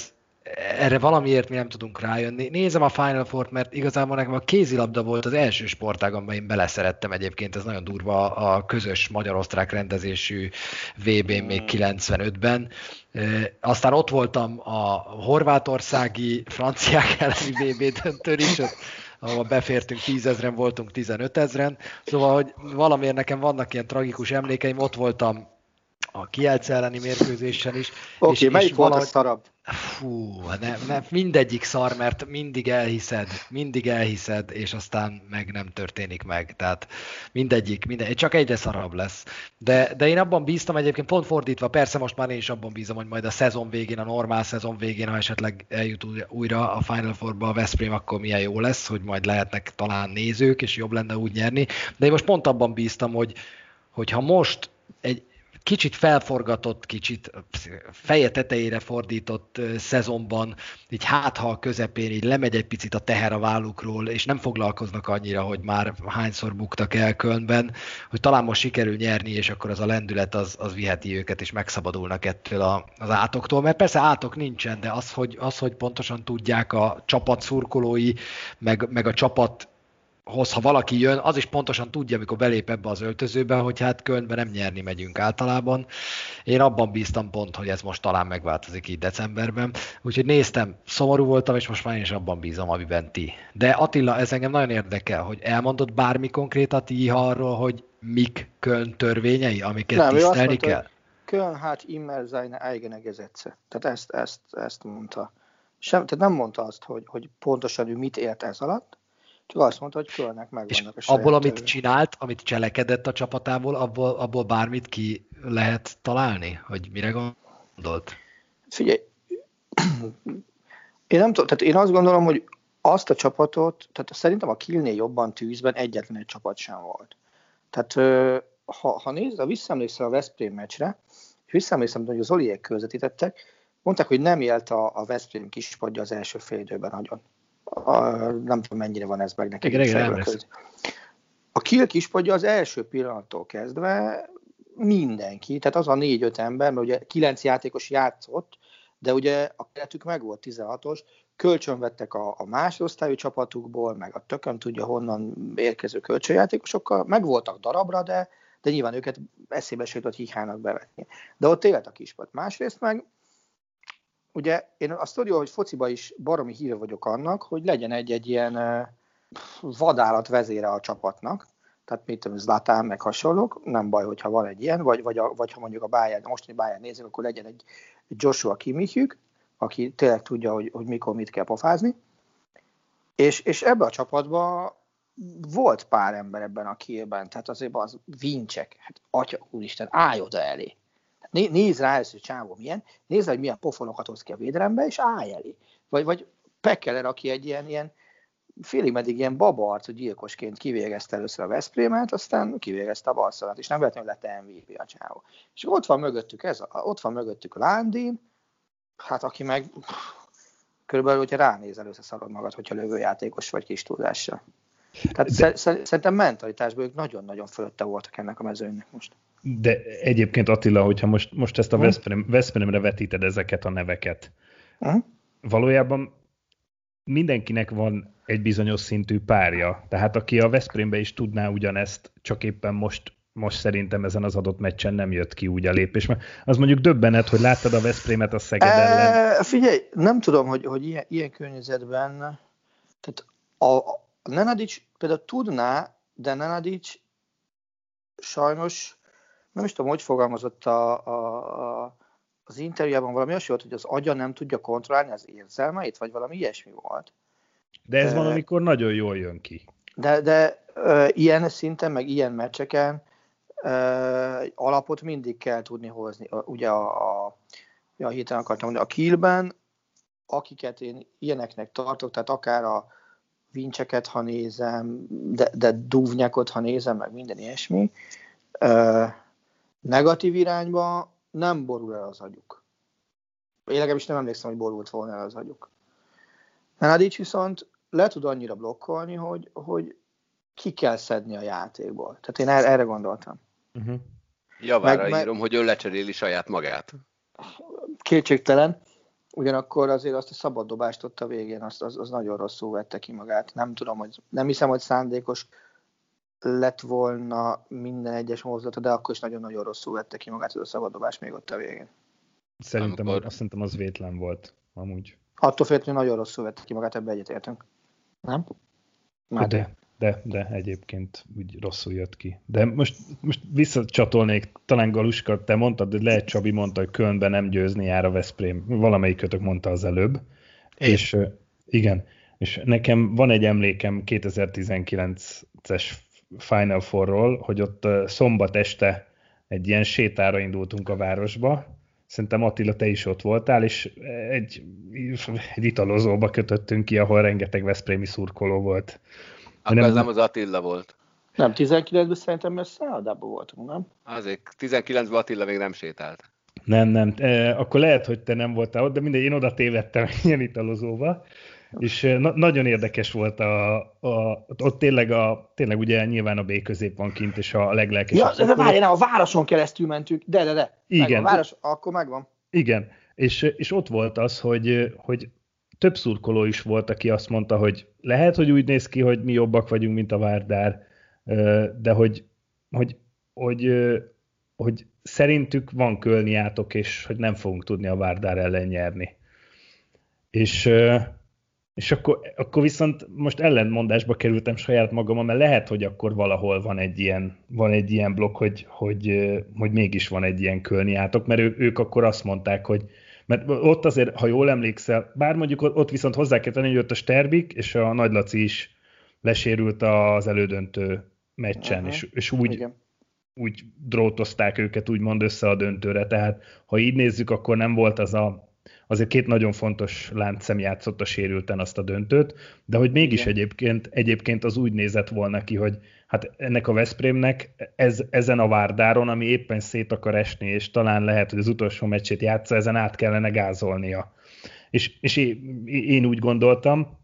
erre valamiért mi nem tudunk rájönni. Nézem a Final Fourt, mert igazából nekem a kézilabda volt az első sportág, amiben én beleszerettem egyébként, ez nagyon durva, a közös magyar-osztrák rendezésű VB-n még 95-ben. Aztán ott voltam a horvátországi franciák elleni VB-döntőn is, ahol befértünk 10 000-en, voltunk 15 000-en. Szóval, hogy valamiért nekem vannak ilyen tragikus emlékeim, ott voltam a Kielc elleni mérkőzésen is. Oké, melyik volt a szarabb? Fú, nem, mindegyik szar, mert mindig elhiszed, és aztán meg nem történik meg. Tehát mindegyik, csak egyre szarabb lesz. De én abban bíztam egyébként, pont fordítva, persze most már én is abban bízom, hogy majd a szezon végén, a normál szezon végén, ha esetleg eljut újra a Final Fourba a Veszprém, akkor milyen jó lesz, hogy majd lehetnek talán nézők, és jobb lenne úgy nyerni. De én most pont abban bíztam, hogy ha most egy kicsit felforgatott, kicsit feje tetejére fordított szezonban, így hátha a közepén, így lemegy egy picit a teher a vállukról, és nem foglalkoznak annyira, hogy már hányszor buktak el Kölnben, hogy talán most sikerül nyerni, és akkor az a lendület az viheti őket, és megszabadulnak ettől az átoktól, mert persze átok nincsen, de az, hogy pontosan tudják a csapat szurkolói, meg a csapat, ha valaki jön, az is pontosan tudja, amikor belép ebbe az öltözőbe, hogy hát Kölnbe nem nyerni megyünk általában. Én abban bíztam pont, hogy ez most talán megváltozik így decemberben. Úgyhogy néztem, szomorú voltam, és most már én is abban bízom, amiben ti. De Attila, ez engem nagyon érdekel, hogy elmondott bármi konkrétat Iha arról, hogy mik Köln törvényei, amiket nem, tisztelni mondta, kell? Köln hát immer seine eigene Gesetze. Tehát ezt mondta. Tehát nem mondta azt, hogy pontosan ő mit ért ez alatt, csak azt mondta, hogy Kölnnek megvannak a saját. És abból, amit csinált, amit cselekedett a csapatából, abból bármit ki lehet találni? Hogy mire gondolt? Figyelj, én nem tudom, tehát én azt gondolom, hogy azt a csapatot, tehát szerintem a Kielnél jobban tűzben egyetlen egy csapat sem volt. Tehát ha nézd, visszaemlékszel a Veszprém meccsre, és visszaemlékszem, hogy az Zoliék közvetítettek, mondták, hogy nem élt a Veszprém kispadja az első fél időben nagyon. Nem tudom, mennyire van ez meg nekik. A Kiel kispadja az első pillanattól kezdve mindenki, tehát az a 4-5 ember, mert ugye 9 játékos játszott, de ugye a keretük meg volt 16-os, kölcsönvettek a másodosztályú csapatukból, meg a tököm tudja honnan érkező kölcsönjátékosokkal, meg voltak darabra, de nyilván őket eszébe se jutott Hihának bevetni. De ott élt a kispad. Másrészt meg ugye én a sztorió, hogy fociba is baromi híve vagyok annak, hogy legyen egy ilyen vadállat vezére a csapatnak. Tehát mit tudom, Zlatán meg hasonlók, nem baj, hogyha van egy ilyen, vagy ha mondjuk a Bayern, mostani Bayern nézzük, akkor legyen egy Joshua Kimmichjük, aki tényleg tudja, hogy mikor mit kell pofázni. És ebbe a csapatba volt pár ember ebben a Kielben, tehát azért az Vincsek, hát atya úristen, állj oda elé. Nézd rá először, hogy csávó milyen, nézd rá, hogy milyen pofonokat hoz ki a védelembe, és állj elé. Vagy Pekkeler, aki egy ilyen félig meddig ilyen babaarcú gyilkosként kivégezte először a Veszprémet, aztán kivégezte a Barcelonát, és nem véletlenül lett MVP a csávó. És ott van mögöttük a Lándin, hát aki meg körülbelül, hogyha ránézel, összeszarod magad, hogyha lövőjátékos vagy kis tudással. Tehát szerintem mentalitásból ők nagyon-nagyon fölötte voltak ennek a mezőnynek most. De egyébként Attila, hogyha most ezt a Veszprémre vetíted ezeket a neveket, valójában mindenkinek van egy bizonyos szintű párja. Tehát aki a Veszprémbe is tudná ugyanezt, csak éppen most szerintem ezen az adott meccsen nem jött ki úgy a lépés. Mert az mondjuk döbbenet, hogy láttad a Veszprémet a Szeged ellen. Figyelj, nem tudom, hogy ilyen környezetben, tehát a Nenadić például tudná, de Nenadić sajnos, nem is tudom, hogy fogalmazott az interjújában, valami olyasmi volt, hogy az agya nem tudja kontrollálni az érzelmeit, vagy valami ilyesmi volt. De ez valamikor nagyon jól jön ki. De ilyen szinten, meg ilyen meccseken alapot mindig kell tudni hozni. Ugye a héten akartam mondani, a Kielben, akiket én ilyeneknek tartok, tehát akár a Vincseket, ha nézem, de Duvnyakot, ha nézem, meg minden ilyesmi, negatív irányba nem borul el az agyuk. Én legalábbis nem emlékszem, hogy borult volna el az agyuk. Nenadić viszont le tud annyira blokkolni, hogy ki kell szedni a játékból. Tehát én erre gondoltam. Uh-huh. Javára írom, hogy ő lecseréli saját magát. Kétségtelen. Ugyanakkor azért azt a szabad dobást ott a végén, az nagyon rosszul vette ki magát. Nem tudom, nem hiszem, hogy szándékos lett volna minden egyes mozdulata, de akkor is nagyon-nagyon rosszul vette ki magát az a szabad dobás még ott a végén. Szerintem az vétlen volt, amúgy. Attól féltől nagyon rosszul vette ki magát, ebben egyetértünk. Nem? De egyébként úgy rosszul jött ki. De most visszacsatolnék, talán Galuska, te mondtad, de lehet Csabi mondta, hogy Kölnben nem győzni jár a Veszprém. Valamelyikötök mondta az előbb. És igen, és nekem van egy emlékem 2019-es Final Fourról, hogy ott szombat este egy ilyen sétára indultunk a városba. Szerintem Attila, te is ott voltál, és egy italozóba kötöttünk ki, ahol rengeteg veszprémi szurkoló volt. Akkor ez nem az Attila volt. Nem, 19-ben szerintem mert szállodában voltunk, nem? Azért, 19-ben Attila még nem sétált. Nem. Akkor lehet, hogy te nem voltál ott, de mindegy, én oda tévedtem ilyen italozóba, és nagyon érdekes volt ott tényleg ugye nyilván a B közép van kint, és a leglelkesebb. Ja, de várjál, a városon keresztül mentünk, de. Igen. Megvan, város, akkor megvan. Igen, és ott volt az, hogy több szurkoló is volt, aki azt mondta, hogy lehet, hogy úgy néz ki, hogy mi jobbak vagyunk, mint a Várdár, de hogy szerintük van kölni átok, és hogy nem fogunk tudni a Várdár ellen nyerni. És akkor viszont most ellentmondásba kerültem saját magam, mert lehet, hogy akkor valahol van egy ilyen blokk, hogy mégis van egy ilyen kölni átok, mert ők akkor azt mondták, hogy mert ott azért, ha jól emlékszel, bár mondjuk ott viszont hozzá kell tenni, hogy ott a Sterbik és a Nagy Laci is lesérült az elődöntő meccsen, uh-huh. és úgy drótozták őket, úgymond össze a döntőre, tehát ha így nézzük, akkor nem volt azért két nagyon fontos láncszem játszott a sérülten azt a döntőt, de hogy mégis egyébként az úgy nézett volna ki, hogy hát ennek a Veszprémnek ezen a Várdáron, ami éppen szét akar esni, és talán lehet, hogy az utolsó meccsét játsza, ezen át kellene gázolnia. És én úgy gondoltam,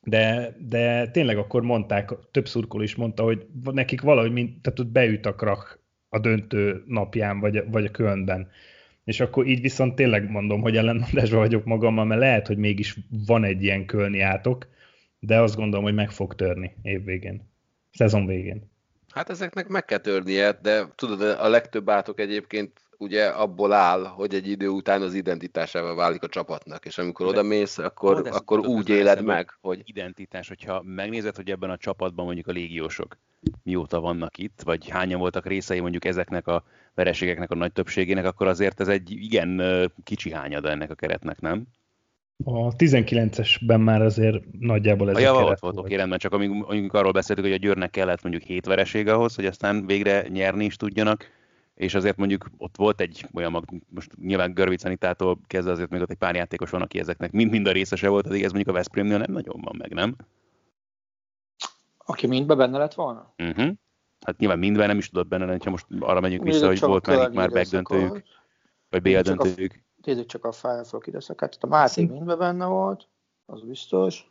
de tényleg akkor mondták, több szurkoló is mondta, hogy nekik valahogy tehát ott beüt a krach a döntő napján, vagy a Kölnben. És akkor így viszont tényleg mondom, hogy ellentmondásban vagyok magammal, mert lehet, hogy mégis van egy ilyen kölni átok, de azt gondolom, hogy meg fog törni évvégén, szezon végén. Hát ezeknek meg kell törnie, de tudod, a legtöbb átok egyébként ugye abból áll, hogy egy idő után az identitásával válik a csapatnak, és amikor oda mész, akkor úgy éled meg, hogy... Identitás, hogyha megnézed, hogy ebben a csapatban mondjuk a légiósok mióta vannak itt, vagy hányan voltak részei mondjuk ezeknek a vereségeknek a nagy többségének, akkor azért ez egy igen kicsi hányada ennek a keretnek, nem? A 19-esben már azért nagyjából ez a javalott voltok éremben, csak amíg arról beszéltük, hogy a Győrnek kellett mondjuk 7 vereség ahhoz, hogy aztán végre nyerni is tudjanak, és azért mondjuk ott volt egy olyan, most nyilván Görvic Anitától kezdve azért még ott egy pár játékos van, aki ezeknek mind a részese volt, addig ez mondjuk a Veszprémnél nem nagyon van meg, nem? Aki mindben benne lett volna? Uh-huh. Hát nyilván mindben nem is tudott benne lenni, ha most arra megyünk vissza, hogy volt már megdöntőjük, vagy béldöntőjük. Nézzük csak a Fireflock időszakát. A Máté mindben benne volt, az biztos.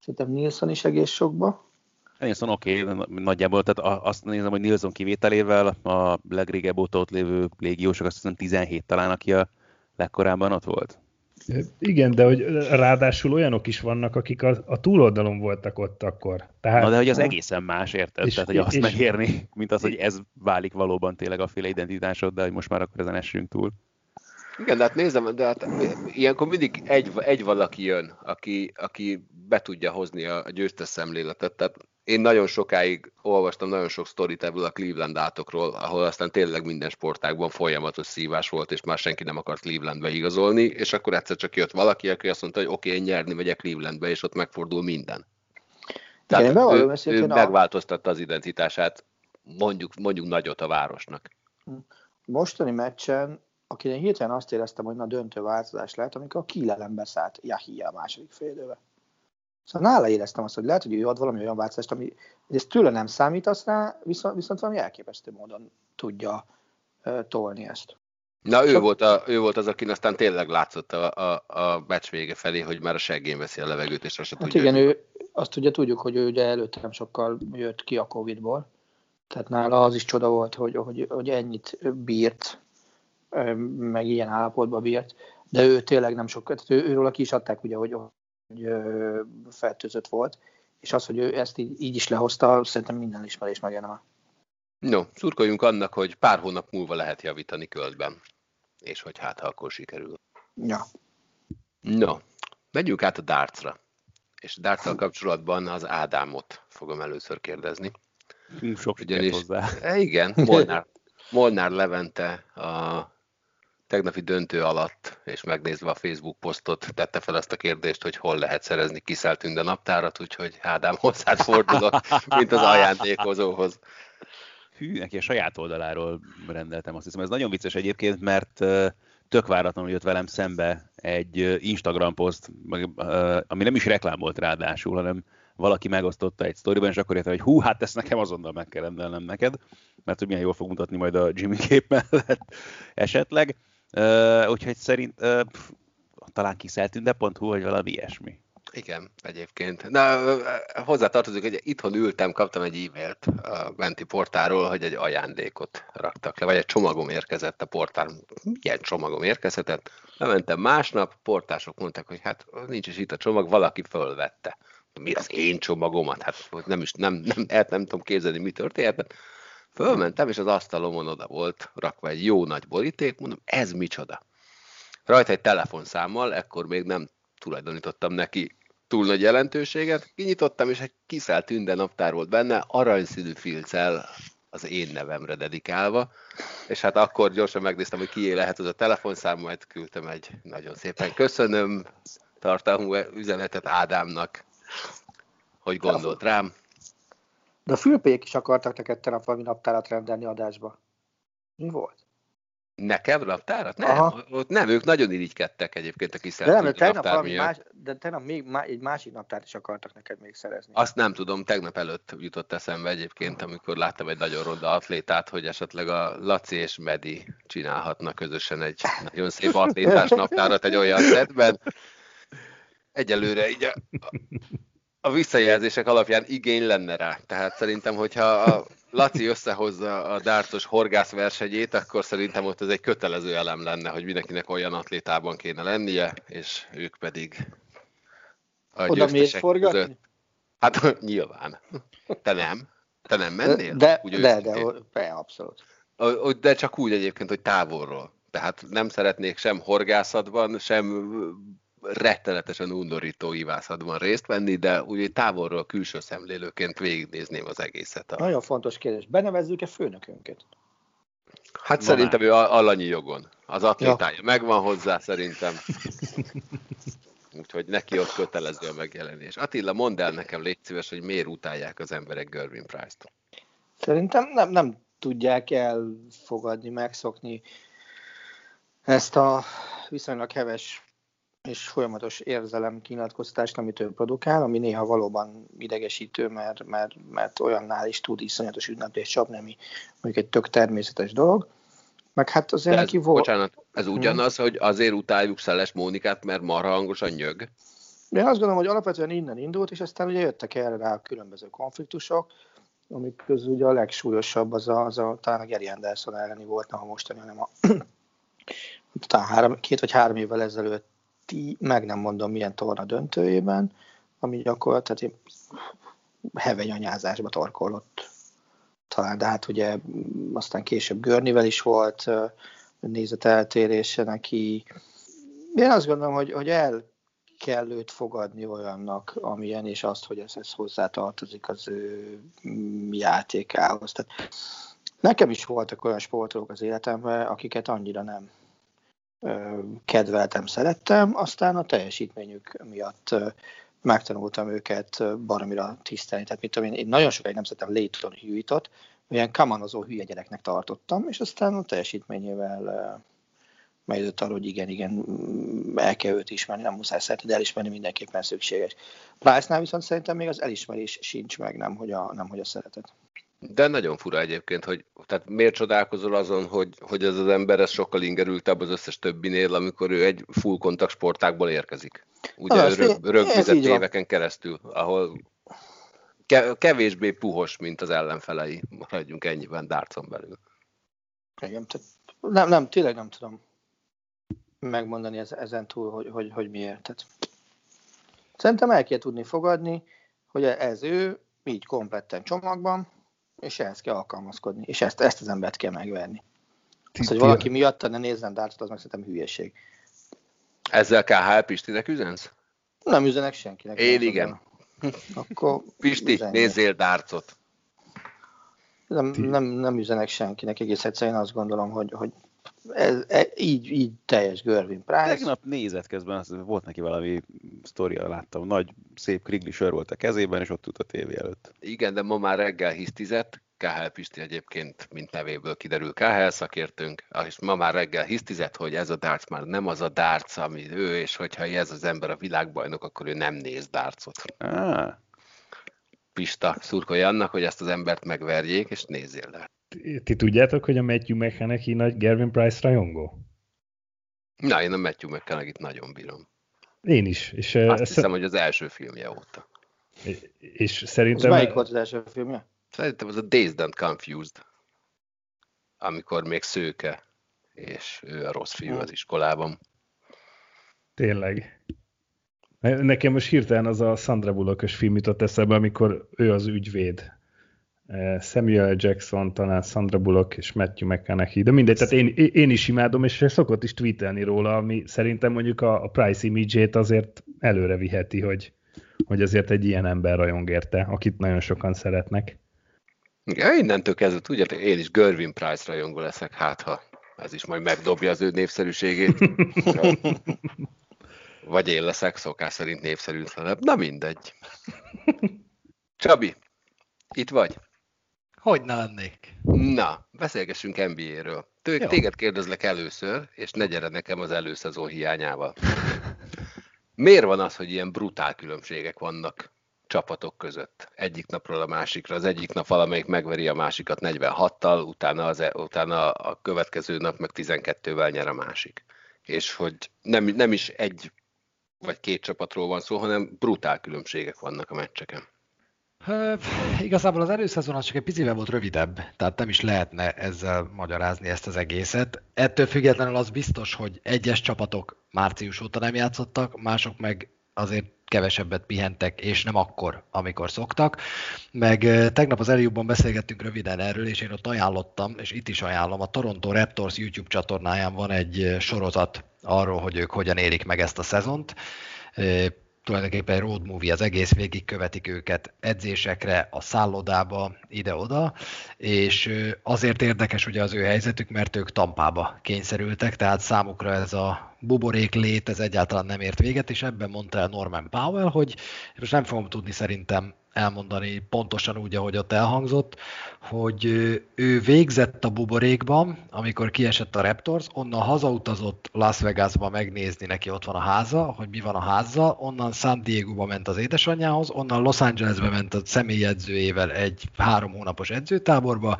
Szerintem Nilsson is egész sokba. Nilsson oké, nagyjából. Tehát azt nézem, hogy Nilsson kivételével a legrégebb óta ott lévő légiósok, azt hiszem 17 talán, aki a legkorábban ott volt. Igen, de hogy ráadásul olyanok is vannak, akik a túloldalon voltak ott akkor. Tehát, na de hogy az egészen más, érted? És, tehát hogy azt megérni, mint az, hogy ez válik valóban tényleg a féle identitásod, de hogy most már akkor ezen essünk túl. Igen, de hát nézem, de hát ilyenkor mindig egy valaki jön, aki be tudja hozni a győztes szemléletet. Tehát én nagyon sokáig olvastam nagyon sok sztorit ebből a Cleveland átokról, ahol aztán tényleg minden sportágban folyamatos szívás volt, és már senki nem akart Clevelandbe igazolni, és akkor egyszer csak jött valaki, aki azt mondta, hogy oké, én nyerni megyek Clevelandbe, és ott megfordul minden. Tehát ő megváltoztatta az identitását, mondjuk nagyot a városnak. Mostani meccsen, akire én hirtelen azt éreztem, hogy na döntő változás lehet, amikor a Kiel ellen beszállt Yahia a második fél időben. Szóval nála éreztem azt, hogy lehet, hogy ő ad valami olyan változást, ami ezt tőle nem számítasz rá, viszont valami elképesztő módon tudja tolni ezt. Na ő volt az, akin aztán tényleg látszott a meccs vége felé, hogy már a seggén veszi a levegőt, és azt se tudja. Hát igen, ő, azt ugye tudjuk, hogy ő ugye előtte nem sokkal jött ki a Covid-ból, tehát nála az is csoda volt, hogy ennyit bírt, meg ilyen állapotba bírt, de ő tényleg nem sokat, őről ki is adták ugye, hogy fertőzött volt, és az, hogy ő ezt így is lehozta, szerintem minden ismerés megjelenve. No, szurkoljunk annak, hogy pár hónap múlva lehet javítani Kölnben, és hogy hát, ha akkor sikerül. Ja. No, menjünk át a dartsra, és a darttal kapcsolatban az Ádámot fogom először kérdezni. Sok sikert hozzá. Igen, Molnár Levente a tegnapi döntő alatt, és megnézve a Facebook posztot, tette fel azt a kérdést, hogy hol lehet szerezni Kiszel Tünde naptárat, úgyhogy Ádám hozzád fordulok, mint az ajándékozóhoz. Hű, neki a saját oldaláról rendeltem, azt hiszem. Ez nagyon vicces egyébként, mert tök váratlanul jött velem szembe egy Instagram poszt, ami nem is reklám volt ráadásul, hanem valaki megosztotta egy sztoriban, és akkor érte, hogy hú, hát ezt nekem azonnal meg kell rendelnem neked, mert hogy milyen jól fog mutatni majd a Jimmy kép mellett esetleg. Úgyhogy szerint talán kiszeltünde.hu, vagy valami ilyesmi. Igen, egyébként. Na, hozzátartozik, hogy itthon ültem, kaptam egy e-mailt a menti portáról, hogy egy ajándékot raktak le, vagy egy csomagom érkezett a portán. Milyen csomagom érkezhetett? Lementem másnap, portások mondták, hogy hát nincs is itt a csomag, valaki fölvette. Mi az én csomagomat? Hát nem tudom képzelni, mi történt. Fölmentem, és az asztalomon oda volt rakva egy jó nagy boríték, mondom, ez micsoda. Rajta egy telefonszámmal, ekkor még nem tulajdonítottam neki túl nagy jelentőséget, kinyitottam, és egy Kiszel Tünde naptár volt benne, aranyszínű filccel az én nevemre dedikálva, és hát akkor gyorsan megnéztem, hogy kié lehet az a telefonszám, majd küldtem egy nagyon szépen köszönöm tartalmú üzenetet Ádámnak, hogy gondolt rám. De a fülpék is akartak neked tegnap valami naptárat rendelni adásba. Mi volt? Nekem naptárat? Nem, ők nagyon irigykedtek egyébként a Kiszel Tünde naptár miatt. De tegnap még egy másik naptárt is akartak neked még szerezni. Azt nem tudom, tegnap előtt jutott eszembe egyébként, amikor láttam egy nagyon ronda atlétát, hogy esetleg a Laci és Medi csinálhatnak közösen egy nagyon szép atlétás naptárat egy olyan szetben. Egyelőre így a visszajelzések alapján igény lenne rá. Tehát szerintem, hogyha a Laci összehozza a dartos horgászversenyét, akkor szerintem ott ez egy kötelező elem lenne, hogy mindenkinek olyan atlétában kéne lennie, és ők pedig a oda győztesek forgatni? Között. Hát nyilván. Te nem mennél? De abszolút. De csak úgy egyébként, hogy távolról. Tehát nem szeretnék sem horgászatban, sem rettenetesen undorító ivászatban részt venni, de úgy távolról külső szemlélőként végignézném az egészet. Nagyon fontos kérdés. Benevezzük-e főnökünket? Hát szerintem ő alanyi jogon. Az atlétája megvan hozzá szerintem. Úgyhogy neki ott kötelező a megjelenés. Attila, mondd el nekem, légy szíves, hogy miért utálják az emberek Gerwyn Price-t. Szerintem nem tudják elfogadni, megszokni ezt a viszonylag heves és folyamatos érzelemkinyilatkoztatást, amit ő produkál, ami néha valóban idegesítő, mert olyannál is tud iszonyatos ünnepést csapni, ami mondjuk egy tök természetes dolog. Meg hát azért ez, neki volt... Bocsánat, ez ugyanaz, hogy azért utáljuk Szeles Mónikát, mert marha hangosan nyög? Én azt gondolom, hogy alapvetően innen indult, és aztán ugye jöttek erre rá a különböző konfliktusok, amik közül ugye a legsúlyosabb az a talán a Gary Anderson elleni volt, nem a mostani, hanem a talán 2 vagy 3 évvel ezelőtt meg nem mondom milyen torna döntőjében, ami gyakorlatilag heveny anyázásba torkollott talán, de hát ugye aztán később Görnivel is volt nézeteltérése neki. Én azt gondolom, hogy el kell őt fogadni olyannak, amilyen, és azt, hogy ez hozzátartozik az ő játékához. Tehát nekem is voltak olyan sportolók az életemben, akiket annyira nem kedveltem, szerettem, aztán a teljesítményük miatt megtanultam őket baromira tisztelni. Tehát mit tudom én nagyon sokáig nem szerettem Leighton Hewitt-ot, olyan kamanozó hülye gyereknek tartottam, és aztán a teljesítményével megjöttem arra, hogy igen, el kell őt ismerni, nem muszáj szeretni, de elismerni mindenképpen szükséges. Price-nál viszont szerintem még az elismerés sincs meg, nem hogy a szeretet. De nagyon fura egyébként, hogy tehát miért csodálkozol azon, hogy ez az ember ez sokkal ingerültebb az összes többinél, amikor ő egy full kontakt sportágból érkezik. Ugye rögvizett éveken keresztül, ahol kevésbé puhos, mint az ellenfelei. Maradjunk ennyiben dárcon belül. Igen, nem, tényleg nem tudom megmondani ezen túl, hogy miért. Tehát, szerintem el kell tudni fogadni, hogy ez ő így kompletten csomagban, és ehhez kell alkalmazkodni, és ezt az embert kell megverni. Az, hogy valaki miatta ne nézzen dárcot, az meg szerintem hülyeség. Ezzel KHL Pistinek üzensz? Nem üzenek senkinek. Én igen. Akkor Pisti, nézzél dárcot. Nem üzenek senkinek, egész egyszerűen azt gondolom, hogy ez így teljes Gerwyn Price. Tegnap nézett közben, volt neki valami sztoria, láttam, nagy, szép krigli sör volt a kezében, és ott ült a tévé előtt. Igen, de ma már reggel hisztizett, KHL Pisti egyébként, mint nevéből kiderül, KHL szakértőnk, és ma már reggel hisztizett, hogy ez a darts már nem az a darts, ami ő, és hogyha ez az ember a világbajnok, akkor ő nem néz dartsot. Pista szurkolja annak, hogy ezt az embert megverjék, és nézzél le. Ti tudjátok, hogy a Matthew McConaughey nagy Gerwyn Price rajongó? Na, én a Matthew McConaughey-t nagyon bírom. Én is. És azt hiszem, hogy az első filmje óta. És szerintem... Melyik volt az első filmje? Szerintem az a Dazed and Confused. Amikor még szőke, és ő a rossz fiú az iskolában. Tényleg. Nekem most hirtelen az a Sandra Bullock-os film jutott eszembe, amikor ő az ügyvéd. Samuel Jackson, talán Sandra Bullock és Matthew McConaughey, de mindegy, tehát én is imádom, és szokott is tweetelni róla, ami szerintem mondjuk a Price image-ét azért előre viheti, hogy azért egy ilyen ember rajong érte, akit nagyon sokan szeretnek. Ja, innentől kezdve, tudjátok, én is Gerwyn Price rajongó leszek, hát ha ez is majd megdobja az ő népszerűségét. Vagy én leszek szokás szerint népszerűtlenebb, na mindegy. Csabi, itt vagy? Hogy ne lennék? Na, beszélgessünk NBA-ről. Téged kérdezlek először, és ne gyere nekem az előszezon hiányával. Miért van az, hogy ilyen brutál különbségek vannak csapatok között? Egyik napról a másikra, az egyik nap valamelyik megveri a másikat 46-tal, utána a következő nap meg 12-vel nyer a másik. És hogy nem is egy vagy két csapatról van szó, hanem brutál különbségek vannak a meccseken. Igazából az előszezon az csak egy picivel volt rövidebb, tehát nem is lehetne ezzel magyarázni ezt az egészet. Ettől függetlenül az biztos, hogy egyes csapatok március óta nem játszottak, mások meg azért kevesebbet pihentek, és nem akkor, amikor szoktak. Meg tegnap az eljúbban beszélgettünk röviden erről, és én ott ajánlottam, és itt is ajánlom, a Toronto Raptors YouTube csatornáján van egy sorozat arról, hogy ők hogyan élik meg ezt a szezont. tulajdonképpen road movie, az egész végig követik őket edzésekre, a szállodába, ide-oda, és azért érdekes ugye az ő helyzetük, mert ők Tampába kényszerültek, tehát számukra ez a buborék lét, ez egyáltalán nem ért véget, és ebben mondta el Norman Powell, hogy most nem fogom tudni szerintem elmondani pontosan úgy, ahogy ott elhangzott, hogy ő végzett a buborékban, amikor kiesett a Raptors, onnan hazautazott Las Vegasba megnézni, neki ott van a háza, hogy mi van a házzal, onnan San Diegoba ment az édesanyjához, onnan Los Angelesbe ment a személyi edzőjével egy 3 hónapos edzőtáborba,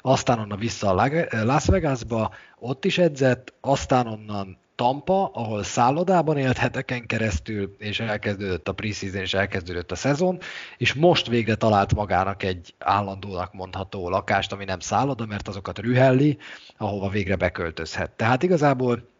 aztán onnan vissza a Las Vegasba, ott is edzett, aztán onnan Tampa, ahol szállodában élt heteken keresztül, és elkezdődött a preseason, és elkezdődött a szezon, és most végre talált magának egy állandónak mondható lakást, ami nem szálloda, mert azokat rühelli, ahova végre beköltözhet. Tehát igazából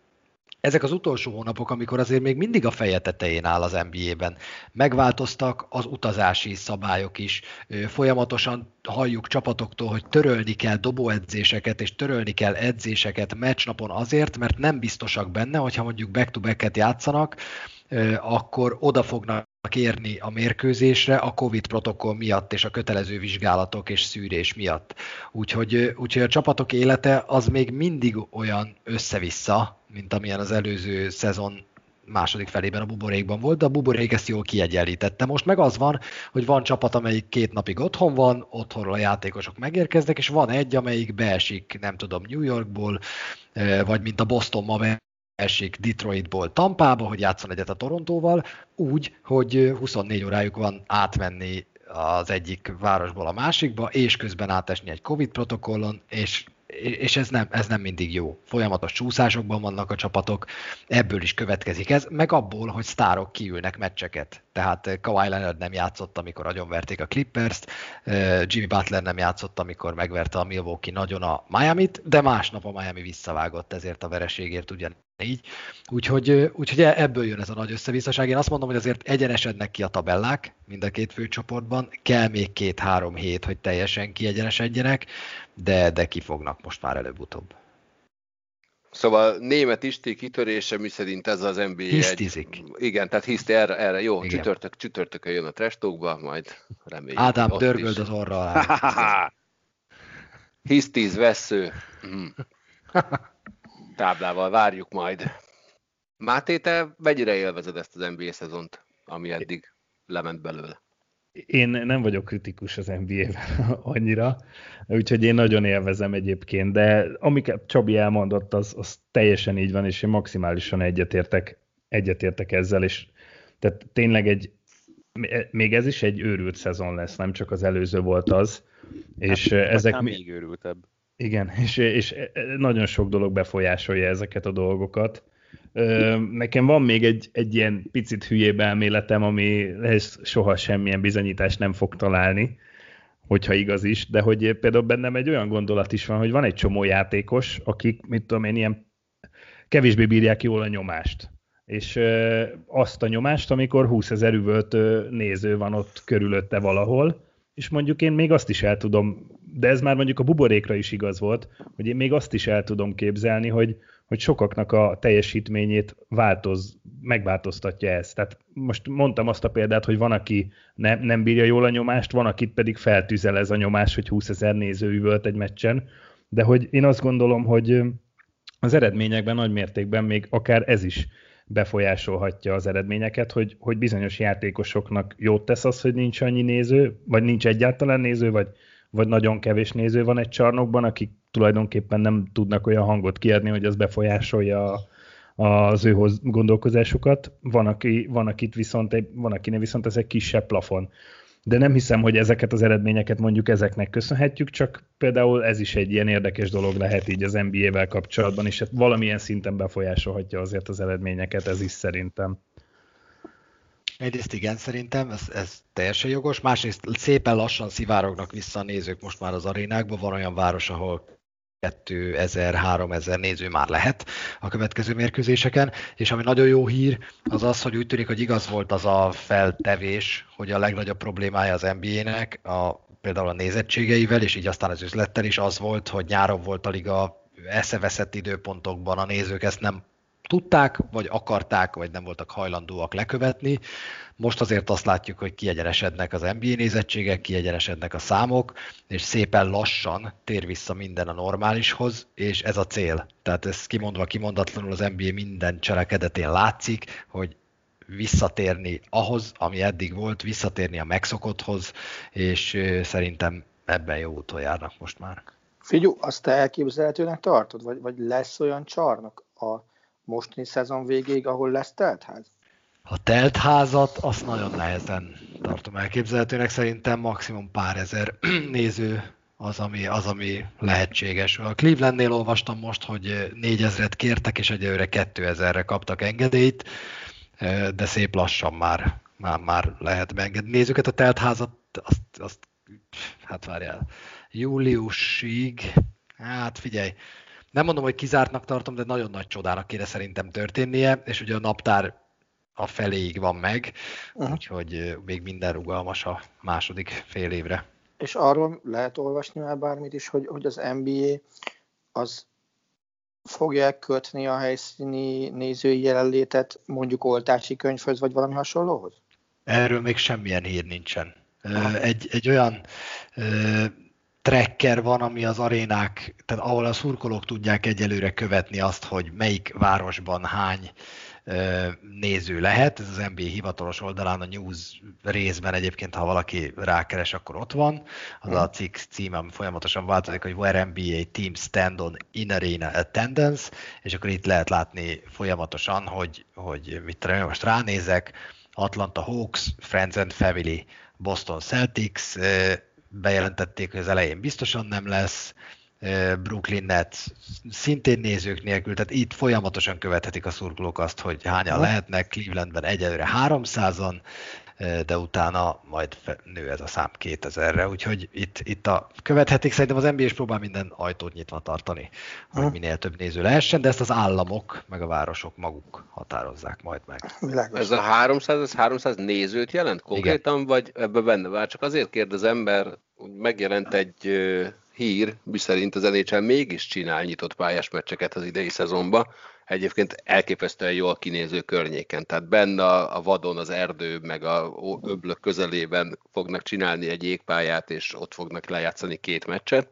ezek az utolsó hónapok, amikor azért még mindig a feje tetején áll az NBA-ben, megváltoztak az utazási szabályok is. Folyamatosan halljuk csapatoktól, hogy törölni kell dobóedzéseket, és törölni kell edzéseket meccsnapon azért, mert nem biztosak benne, hogyha mondjuk back-to-backet játszanak, akkor oda fognak kérni a mérkőzésre a Covid protokoll miatt és a kötelező vizsgálatok és szűrés miatt. Úgyhogy a csapatok élete az még mindig olyan össze-vissza, mint amilyen az előző szezon második felében a buborékban volt, de a buborék ezt jól kiegyenlítette. Most meg az van, hogy van csapat, amelyik 2 napig otthon van, otthonról a játékosok megérkeznek, és van egy, amelyik beesik, nem tudom, New Yorkból, vagy mint a Boston ma esik Detroitból Tampába, hogy játszon egyet a Torontóval, úgy, hogy 24 órájuk van átmenni az egyik városból a másikba, és közben átesni egy Covid protokollon, és ez nem mindig jó. Folyamatos csúszásokban vannak a csapatok, ebből is következik ez, meg abból, hogy sztárok kiülnek meccseket. Tehát Kawhi Leonard nem játszott, amikor agyonverték a Clippers-t, Jimmy Butler nem játszott, amikor megverte a Milwaukee nagyon a Miamit, de másnap a Miami visszavágott ezért a vereségért ugyanígy. Úgyhogy ebből jön ez a nagy összevisszaság. Én azt mondom, hogy azért egyenesednek ki a tabellák mind a két főcsoportban, kell még 2-3 hét, hogy teljesen kiegyenesedjenek, de ki fognak most már előbb-utóbb. Szóval német Isti kitörése, miszerint ez az NBA... Hisztizik. Igen, tehát hiszti erre. Jó, igen. Csütörtökön jön a Trash Talkba, majd reméljük. Ádám dörgöld az orra alá. Hisztiz vesző. Táblával várjuk majd. Máté, te mennyire élvezed ezt az NBA szezont, ami eddig lement belőle? Én nem vagyok kritikus az NBA-vel annyira, úgyhogy én nagyon élvezem egyébként, de amiket Csabi elmondott, az teljesen így van, és én maximálisan egyetértek ezzel, és tehát tényleg még ez is egy őrült szezon lesz, nem csak az előző volt az, és hát, ezek még őrültebb. Igen, és nagyon sok dolog befolyásolja ezeket a dolgokat. Nekem van még egy ilyen picit hülyébb elméletem, amihez soha semmilyen bizonyítást nem fog találni, hogyha igaz is, de hogy például bennem egy olyan gondolat is van, hogy van egy csomó játékos, akik, mit tudom én, ilyen kevésbé bírják jól a nyomást. És azt a nyomást, amikor 20 000 üvöltő néző van ott körülötte valahol, és mondjuk én még azt is el tudom, de ez már mondjuk a buborékra is igaz volt, hogy én még azt is el tudom képzelni, hogy sokaknak a teljesítményét megváltoztatja ez. Tehát most mondtam azt a példát, hogy van, aki nem bírja jól a nyomást, van, akit pedig feltüzel ez a nyomás, hogy 20 000 néző üvölt egy meccsen, de hogy én azt gondolom, hogy az eredményekben nagy mértékben még akár ez is befolyásolhatja az eredményeket, hogy bizonyos játékosoknak jót tesz az, hogy nincs annyi néző, vagy nincs egyáltalán néző, vagy nagyon kevés néző van egy csarnokban, akik tulajdonképpen nem tudnak olyan hangot kiadni, hogy az befolyásolja az ő gondolkozásukat. Van, akinek viszont ez egy kisebb plafon. De nem hiszem, hogy ezeket az eredményeket mondjuk ezeknek köszönhetjük, csak például ez is egy ilyen érdekes dolog lehet így az NBA-vel kapcsolatban, és valamilyen szinten befolyásolhatja azért az eredményeket, ez is szerintem. Egyrészt igen, szerintem, ez teljesen jogos, másrészt szépen lassan szivárognak vissza a nézők most már az arénákba, van olyan város, ahol 2000-3000 néző már lehet a következő mérkőzéseken, és ami nagyon jó hír, az az, hogy úgy tűnik, hogy igaz volt az a feltevés, hogy a legnagyobb problémája az NBA-nek, például a nézettségeivel, és így aztán az üzlettel is az volt, hogy nyáron volt a liga eszeveszett időpontokban, a nézők ezt nem tudták, vagy akarták, vagy nem voltak hajlandóak lekövetni. Most azért azt látjuk, hogy kiegyenesednek az NBA nézettségek, kiegyenesednek a számok, és szépen lassan tér vissza minden a normálishoz, és ez a cél. Tehát ez kimondva, kimondatlanul az NBA minden cselekedetén látszik, hogy visszatérni ahhoz, ami eddig volt, visszatérni a megszokotthoz, és szerintem ebben jó úton járnak most már. Figyú, azt te elképzelhetőnek tartod? Vagy lesz olyan csarnok a mostani szezon végéig, ahol lesz teltház? A teltházat azt nagyon nehezen tartom elképzelhetőnek, szerintem maximum pár ezer néző az, ami lehetséges. A Clevelandnél olvastam most, hogy 4000-et kértek, és egyelőre 2000-re kaptak engedélyt, de szép lassan már lehet beengedni. Nézzük a teltházat, azt hát várjál, júliusig, hát figyelj, nem mondom, hogy kizártnak tartom, de nagyon nagy csodának kéne szerintem történnie, és ugye a naptár a feléig van meg, úgyhogy még minden rugalmas a második fél évre. És arról lehet olvasni már bármit is, hogy az NBA az fogják kötni a helyszíni nézői jelenlétet mondjuk oltási könyvhöz, vagy valami hasonlóhoz? Erről még semmilyen hír nincsen. Egy olyan tracker van, ami az arénák, tehát ahol a szurkolók tudják egyelőre követni azt, hogy melyik városban hány néző lehet. Ez az NBA hivatalos oldalán a news részben egyébként, ha valaki rákeres, akkor ott van. Az a cikk címe, ami folyamatosan változik, hogy Where NBA Teams Stand on In-Arena Attendance, és akkor itt lehet látni folyamatosan, hogy mit tudom, most ránézek, Atlanta Hawks, Friends and Family, Boston Celtics, bejelentették, hogy az elején biztosan nem lesz, Brooklyn Nets szintén nézők nélkül, tehát itt folyamatosan követhetik a szurkolók azt, hogy hányan lehetnek, Clevelandben egyelőre 300-an, de utána majd nő ez a szám 2000-re, úgyhogy itt követhetik, szerintem az NBA is próbál minden ajtót nyitva tartani, hogy minél több néző lehessen, de ezt az államok, meg a városok maguk határozzák majd meg. Ez a 300, ez 300 nézőt jelent konkrétan, igen. Vagy ebben benne van? Csak azért kérdez ember, megjelent egy hír, miszerint az NHL mégis csinál nyitott pályás meccseket az idei szezonban. Egyébként elképesztően jól kinéző környéken. Tehát benne a vadon, az erdő, meg a öblök közelében fognak csinálni egy jégpályát, és ott fognak lejátszani két meccset.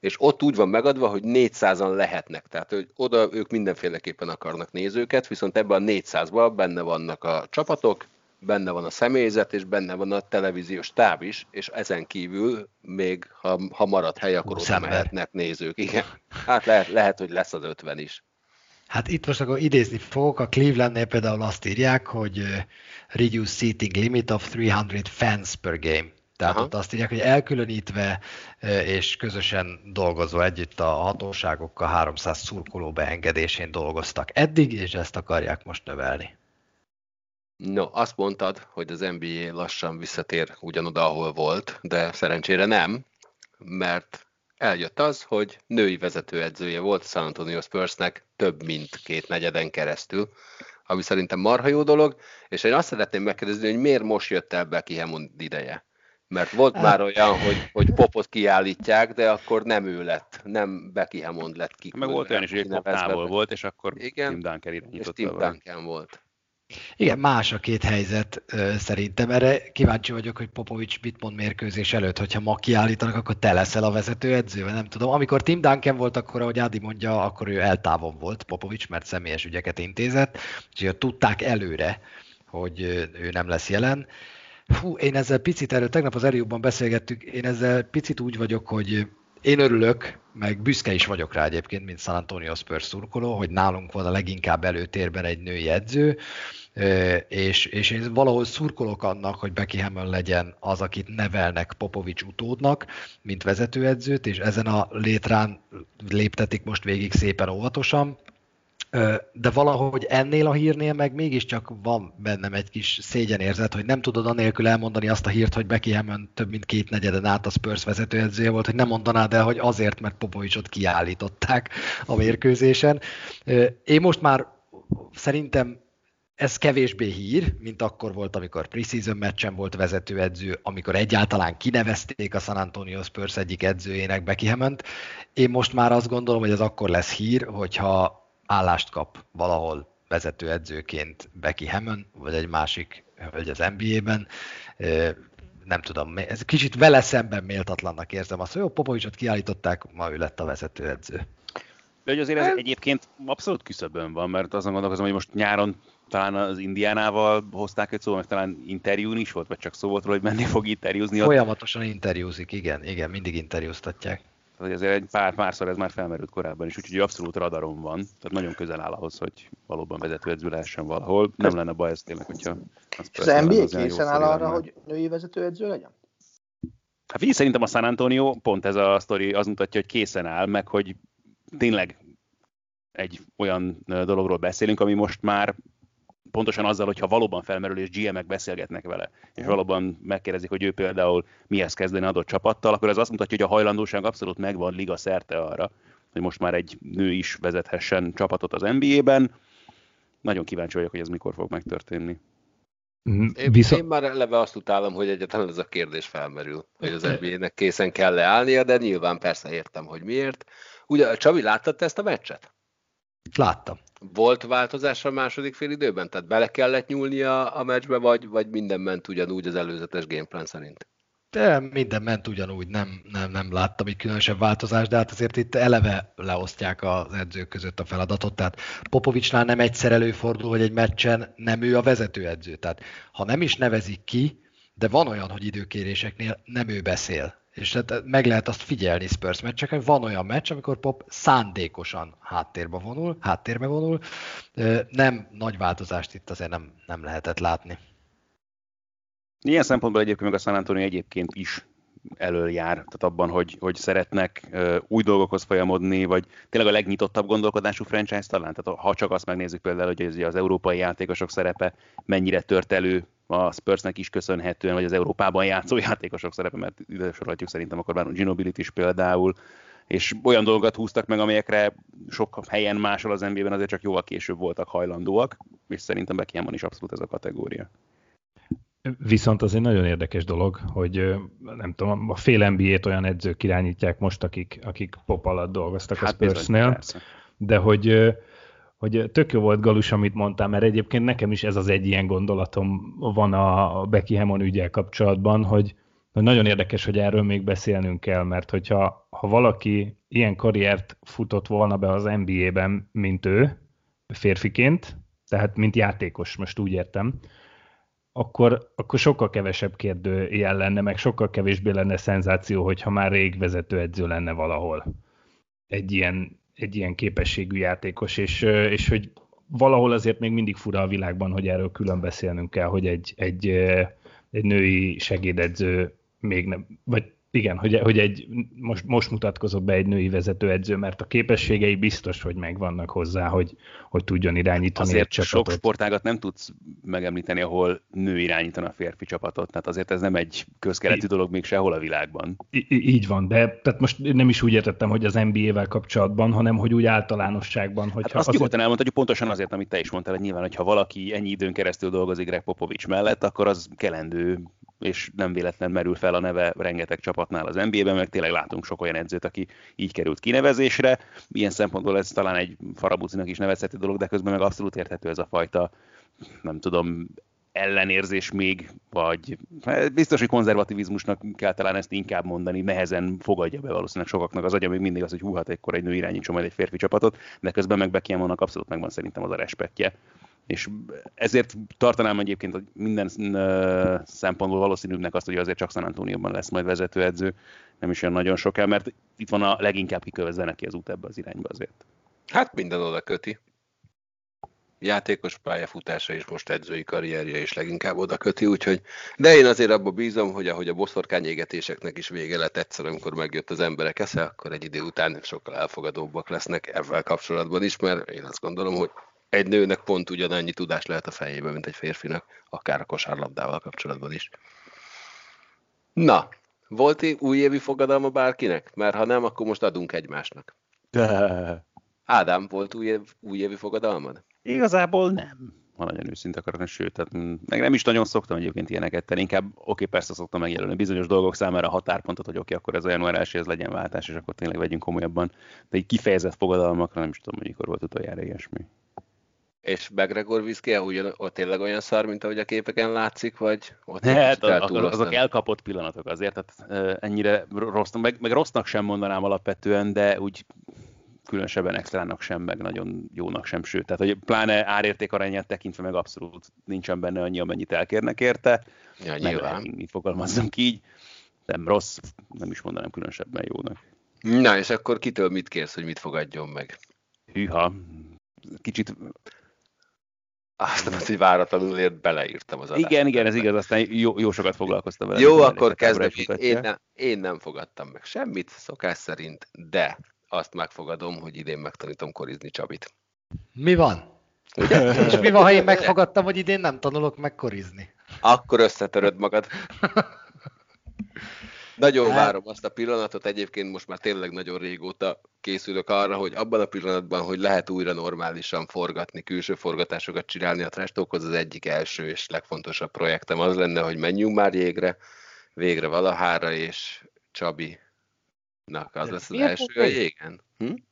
És ott úgy van megadva, hogy 400-an lehetnek. Tehát hogy oda ők mindenféleképpen akarnak nézőket, viszont ebben a 400-ban benne vannak a csapatok, benne van a személyzet, és benne van a televíziós táv is, és ezen kívül még, ha marad hely, akkor ott mehetnek nézők. Igen. Hát lehet, hogy lesz az 50 is. Hát itt most akkor idézni fogok, a Clevelandnél például azt írják, hogy reduced seating limit of 300 fans per game. Tehát ott azt írják, hogy elkülönítve és közösen dolgozva együtt a hatóságokkal 300 szurkoló beengedésén dolgoztak eddig, és ezt akarják most növelni. No, azt mondtad, hogy az NBA lassan visszatér ugyanoda, ahol volt, de szerencsére nem, mert eljött az, hogy női vezetőedzője volt San Antonio Spursnek több mint 2 negyeden keresztül, ami szerintem marha jó dolog, és én azt szeretném megkérdezni, hogy miért most jött el Becky Hammond ideje. Mert volt már olyan, hogy Popot kiállítják, de akkor nem ő lett, nem Becky Hammond lett ki. Meg volt olyan is, hogy Pop távol volt, és akkor Tim Duncan irányította. Tim Duncan volt. Igen, más a két helyzet szerintem. Erre kíváncsi vagyok, hogy Popovics mit mond mérkőzés előtt, hogyha ma kiállítanak, akkor te leszel a vezetőedző, nem tudom. Amikor Tim Duncan volt, akkor, ahogy Ádi mondja, akkor ő eltávon volt Popovics, mert személyes ügyeket intézett, úgyhogy tudták előre, hogy ő nem lesz jelen. Hú, én ezzel picit, erről tegnap az Elióban beszélgettük, én ezzel picit úgy vagyok, hogy én örülök, meg büszke is vagyok rá egyébként, mint San Antonio Spurs szurkoló, hogy nálunk van a leginkább előtérben egy női edző, és én valahol szurkolok annak, hogy Becky Hammond legyen az, akit nevelnek Popovics utódnak, mint vezetőedzőt, és ezen a létrán léptetik most végig szépen óvatosan. De valahogy ennél a hírnél meg mégiscsak van bennem egy kis szégyenérzet, hogy nem tudod anélkül elmondani azt a hírt, hogy Becky Hammond több mint 2 negyeden át a Spurs vezetőedzője volt, hogy nem mondanád el, hogy azért, mert Popovicsot kiállították a mérkőzésen. Én most már szerintem ez kevésbé hír, mint akkor volt, amikor preseason meccsen volt vezetőedző, amikor egyáltalán kinevezték a San Antonio Spurs egyik edzőjének Becky Hammond. Én most már azt gondolom, hogy ez akkor lesz hír, hogyha állást kap valahol vezetőedzőként Becky Hammon, vagy egy másik hölgy az NBA-ben. Nem tudom, ez kicsit vele szemben méltatlannak érzem azt, hogy jó, Popovicsot kiállították, ma ő lett a vezetőedző. De azért ez egyébként abszolút küszöbön van, mert azon gondolkozom, hogy most nyáron talán az Indiánával hozták egy szóval, meg talán interjún is volt, vagy csak szó volt róla, hogy menni fog interjúzni. Folyamatosan interjúzik, igen, mindig interjúztatják. Azért párszor ez már felmerült korábban is, úgyhogy abszolút radaron van, tehát nagyon közel áll ahhoz, hogy valóban vezetőedző lehessen valahol. Nem lenne baj ez tényleg, hogyha... Az NBA készen áll arra, hogy női vezetőedző legyen? Hát így szerintem a San Antonio, pont ez a sztori az mutatja, hogy készen áll, meg hogy tényleg egy olyan dologról beszélünk, ami most már pontosan azzal, hogyha valóban felmerül, és GM-ek beszélgetnek vele, és valóban megkérdezik, hogy ő például mihez kezdeni adott csapattal, akkor ez azt mutatja, hogy a hajlandóság abszolút megvan liga szerte arra, hogy most már egy nő is vezethessen csapatot az NBA-ben. Nagyon kíváncsi vagyok, hogy ez mikor fog megtörténni. Én már eleve azt utálom, hogy egyáltalán ez a kérdés felmerül, hogy az NBA-nek készen kell leállnia, de nyilván persze értem, hogy miért. Ugye, Csabi, láttad te ezt a meccset? Láttam. Volt változás a második fél időben? Tehát bele kellett nyúlnia a meccsbe, vagy minden ment ugyanúgy az előzetes gameplan szerint? De minden ment ugyanúgy, nem láttam egy különösebb változást, de hát azért itt eleve leosztják az edzők között a feladatot, tehát Popovicsnál nem egyszer előfordul, hogy egy meccsen nem ő a vezetőedző, tehát ha nem is nevezik ki, de van olyan, hogy időkéréseknél nem ő beszél. És meg lehet azt figyelni Spurs meccseken, van olyan meccs, amikor Pop szándékosan háttérbe vonul, nem nagy változást itt azért nem lehetett látni. Ilyen szempontból egyébként meg a San Antonio egyébként is elől jár, tehát abban, hogy szeretnek új dolgokhoz folyamodni, vagy tényleg a legnyitottabb gondolkodású franchise talán, tehát ha csak azt megnézzük például, hogy az európai játékosok szerepe mennyire tört elő a Spursnek is köszönhetően, vagy az Európában játszó játékosok szerepe, mert ide sorolhatjuk szerintem akkor már Ginobilit is például, és olyan dolgokat húztak meg, amelyekre sok helyen máshol az NBA-ben azért csak jóval később voltak hajlandóak, és szerintem Becky Hammon is abszolút ez a kategória. Viszont az egy nagyon érdekes dolog, hogy nem tudom, a fél NBA-t olyan edzők irányítják most, akik Pop alatt dolgoztak a Spursnél, de hogy tök jó volt, Galus, amit mondtál, mert egyébként nekem is ez az egy ilyen gondolatom van a Becky Hammon üggyel kapcsolatban, hogy nagyon érdekes, hogy erről még beszélnünk kell, mert hogyha valaki ilyen karriert futott volna be az NBA-ben, mint ő, férfiként, tehát mint játékos, most úgy értem, akkor sokkal kevesebb kérdőjel lenne, meg sokkal kevésbé lenne szenzáció, hogyha már rég vezetőedző lenne valahol. Egy ilyen képességű játékos, és hogy valahol azért még mindig fura a világban, hogy erről külön beszélnünk kell, hogy egy női segédedző még nem, vagy igen, hogy most mutatkozott be egy női vezetőedző, mert a képességei biztos, hogy megvannak hozzá, hogy tudjon irányítani azért egy csapatot. Azért sok sportágat nem tudsz megemlíteni, ahol nő irányítana a férfi csapatot, tehát azért ez nem egy közkeletű dolog még sehol a világban. Így van, de tehát most nem is úgy értettem, hogy az NBA-vel kapcsolatban, hanem hogy úgy általánosságban. Hogyha hát azt nyugodtan elmondta, hogy pontosan azért, amit te is mondtál, hogy nyilván, hogyha valaki ennyi időn keresztül dolgozik Greg Popovich mellett, akkor az kelendő, és nem véletlen merül fel a neve rengeteg csapatnál az NBA-ben, meg tényleg látunk sok olyan edzőt, aki így került kinevezésre. Ilyen szempontból ez talán egy farabucinak is nevezhető dolog, de közben meg abszolút érthető ez a fajta, nem tudom, ellenérzés még, vagy biztos, hogy konzervativizmusnak kell talán ezt inkább mondani, nehezen fogadja be valószínűleg sokaknak az agya még mindig az, hogy hú, hát ekkor egy nő irányítson majd egy férfi csapatot, de közben meg Becky Hammonnak abszolút megvan szerintem az a respektje. És ezért tartanám egyébként minden szempontból valószínűbbnek azt, hogy azért csak San Antonioban lesz majd vezetőedző, nem is olyan nagyon soká, mert itt van a leginkább kikövezve neki az út ebbe az irányba azért. Hát minden oda köti. Játékos pályafutása és most edzői karrierje is leginkább oda köti, úgyhogy... De én azért abba bízom, hogy ahogy a boszorkány égetéseknek is vége lett egyszer, amikor megjött az emberek esze, akkor egy idő után sokkal elfogadóbbak lesznek ezzel kapcsolatban is, mert én azt gondolom, hogy egy nőnek pont ugyanannyi tudás lehet a fejében, mint egy férfinak, akár a kosárlabdával kapcsolatban is. Na, volt újévi fogadalma bárkinek? Mert ha nem, akkor most adunk egymásnak. Ádám, volt újévi fogadalmad? Igazából nem. ha nagyon őszinte akarok, sőt, tehát meg nem is nagyon szoktam egyébként ilyeneket tenni, inkább oké, persze szoktam megjelölni bizonyos dolgok számára a határpontot, hogy oké, akkor ez a január 1-e, ez legyen váltás, és akkor tényleg vegyünk komolyabban. De így kifejezett fogadalmakra nem is tudom, hogy mikor volt utoljára ilyesmi. És McGregor Whiskey tényleg olyan szar, mint ahogy a képeken látszik, vagy ott hát, azok elkapott pillanatok azért, tehát ennyire rossz, meg rossznak sem mondanám alapvetően, de úgy különösebben extrának sem, meg nagyon jónak sem, sőt. Tehát, hogy pláne árérték arányát tekintve meg abszolút nincsen benne annyi, amennyit elkérnek érte. Ja, nyilván. Így fogalmazzunk így. Nem rossz, nem is mondanám különösebben jónak. Na, és akkor kitől mit kérsz, hogy mit fogadjon meg? Hűha. Kicsit... Azt mondta, hogy váratlanul ért, beleírtam az adást. Igen, ez igaz, aztán jó sokat foglalkoztam vele. Jó, akkor kezdem. Én nem fogadtam meg semmit, szokás szerint, de azt megfogadom, hogy idén megtanítom korizni Csabit. Mi van? Ugye? És mi van, ha én megfogadtam, hogy idén nem tanulok megkorizni? Akkor összetöröd magad. Nagyon várom azt a pillanatot, egyébként most már tényleg nagyon régóta készülök arra, hogy abban a pillanatban, hogy lehet újra normálisan forgatni, külső forgatásokat csinálni a Trestókhoz, az egyik első és legfontosabb projektem az lenne, hogy menjünk már jégre, végre valahára, és Csabinak az lesz az első a jégen.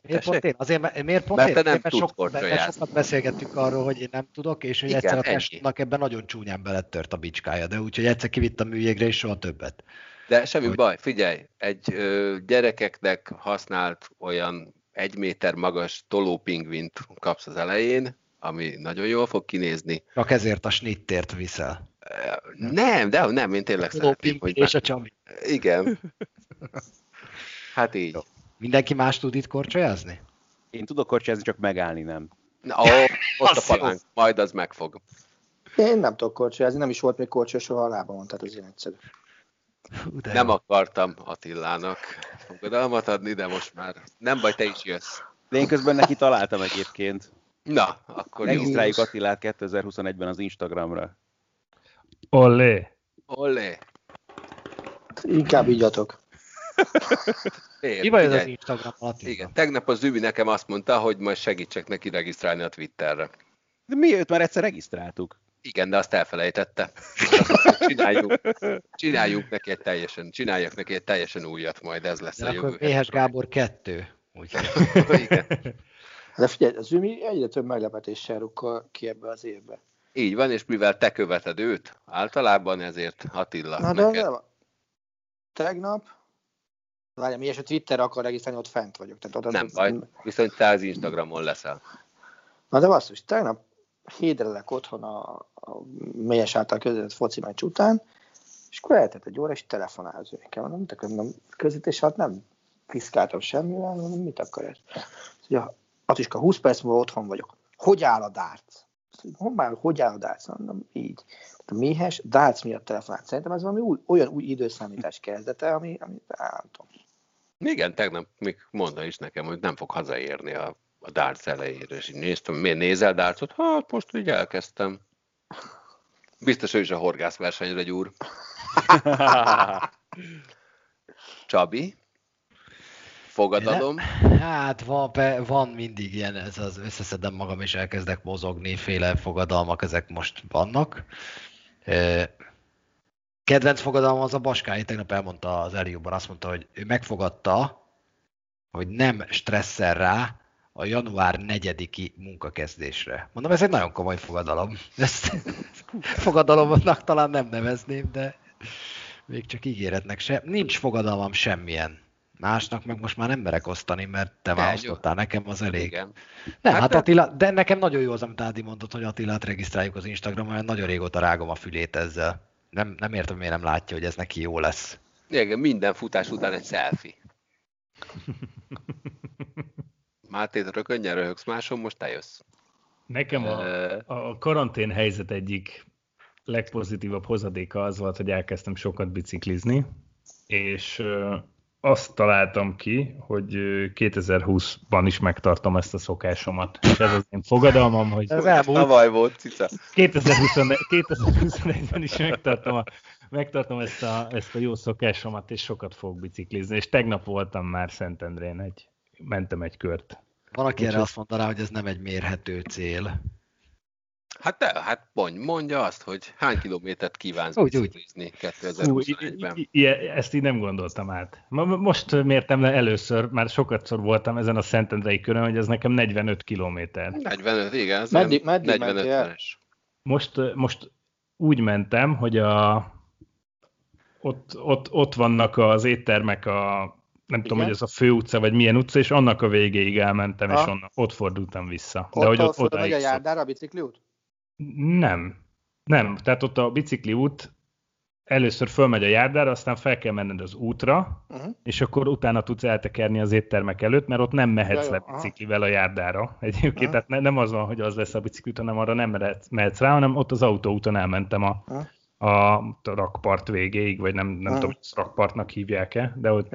Miért pont én? Miért pont én? Mert te nem tudsz korcsolyázni. Sokat beszélgettünk arról, hogy én nem tudok, és hogy egyszer a Trestóknak ebben nagyon csúnyán beletört a bicskája, de úgyhogy egyszer kivittem üljégre, és soha többet. De semmi baj, figyelj, egy gyerekeknek használt olyan 1 méter magas tolópingvint kapsz az elején, ami nagyon jól fog kinézni. Csak ezért a snittért viszel. Nem, de nem, én tényleg szeretném. Hogy és a Csabi. Igen. Hát így. Jó. Mindenki más tud itt korcsolyázni? Én tudok korcsolyázni, csak megállni nem. Na, ott a palánk, majd az megfog. Én nem tudok korcsolyázni, nem is volt még korcsolya, soha a lábamon, tehát az ilyen egyszerű. Nem akartam Attilának fogadalmat adni, de most már nem baj, te is jössz. De én közben neki találtam egyébként. Na, akkor regisztráljuk Attilát 2021-ben az Instagramra. Olé! Olé! Inkább így adok. Mi vagy az Instagram Attila? Igen, tegnap az Zübi nekem azt mondta, hogy majd segítsek neki regisztrálni a Twitterre. De mi őt már egyszer regisztráltuk. Igen, de azt elfelejtette. Csináljak neki egy teljesen újat, majd ez lesz de a jövő. Akkor Méhes Gábor 2. Igen. De figyelj, az Ümi egyre több meglepetéssel rukkol ki ebbe az évbe. Így van, és mivel te követed őt, általában ezért Attila na, neked. De tegnap, várjam, ilyes, a Twitterre akar regisztrálni, ott fent vagyok. Tehát oda nem az... baj, viszont te az Instagramon leszel. Na de basszus, tegnap hédelelek otthon a Mélyes által közvetett foci meccs után, és akkor eltelt egy óra, és telefonál az őnekkel. Mondom, közvetés alatt nem piszkáltam semmivel, mondom, mit akar ez? Szóval, Atiska, 20 perc múlva otthon vagyok. Hogy áll a darts? Hogy áll a darts? Mondom, így. A Méhes darts miatt telefonált. Szerintem ez valami olyan új időszámítás kezdete, ami nem tudom. Igen, tegnap még mondta is nekem, hogy nem fog hazaérni a darts elejére, és így néztem, miért nézel dartsot? Hát most így elkezdtem. Biztos ő is a horgászversenyre gyúr. Csabi? Fogadalom? Hát van mindig ilyen, ez az összeszedem magam és elkezdek mozogni, féle fogadalmak, ezek most vannak. Kedvenc fogadalom az a Baskányi, tegnap elmondta az Elióban, azt mondta, hogy ő megfogadta, hogy nem stresszel rá, a január 4-i munkakezdésre. Mondom, ez egy nagyon komoly fogadalom. Ezt fogadalomnak talán nem nevezném, de még csak ígéretnek sem. Nincs fogadalmam semmilyen. Másnak meg most már nem merek osztani, mert te választottál, nekem az elég. Igen. Nem, hát Attila, de nekem nagyon jó az, amit Ádi mondott, hogy Attilát regisztráljuk az Instagramon, mert nagyon régóta rágom a fülét ezzel. Nem értem, miért nem látja, hogy ez neki jó lesz. Igen, minden futás után egy selfie. Mátét rökönnyen röhögsz máson, most te jössz. Nekem a karantén helyzet egyik legpozitívabb hozadéka az volt, hogy elkezdtem sokat biciklizni, és azt találtam ki, hogy 2020-ban is megtartom ezt a szokásomat. És ez az én fogadalmam, hogy... Ez elmúlt. Tavaly volt, cica. 2021-ben is megtartom ezt a jó szokásomat, és sokat fogok biciklizni. És tegnap voltam már Szentendrén mentem egy kört. Valaki erre azt mondaná, hogy ez nem egy mérhető cél. Hát, mondja azt, hogy hány kilométert kívánsz biciklizni 2021-ben. Ezt így nem gondoltam át. Most mértem le először, már sokatszor voltam ezen a szentendrei körön, hogy ez nekem 45 kilométer. 45, igen. Ez meddig, 45-es. Most úgy mentem, hogy ott vannak az éttermek a... Nem tudom, hogy ez a fő utca, vagy milyen utca, és annak a végéig elmentem, és onnan, ott fordultam vissza. De hogy ott meg a Járdára a bicikliút? Nem. Tehát ott a bicikliút először fölmegy a Járdára, aztán fel kell menned az útra, és akkor utána tudsz eltekerni az éttermek előtt, mert ott nem mehetsz le biciklivel a Járdára. Egyébként tehát nem az van, hogy az lesz a bicikliút, hanem arra nem mehetsz rá, hanem ott az autóúton elmentem a rakpart végéig, vagy nem tudom, hogy rakpartnak hívják-e, de ott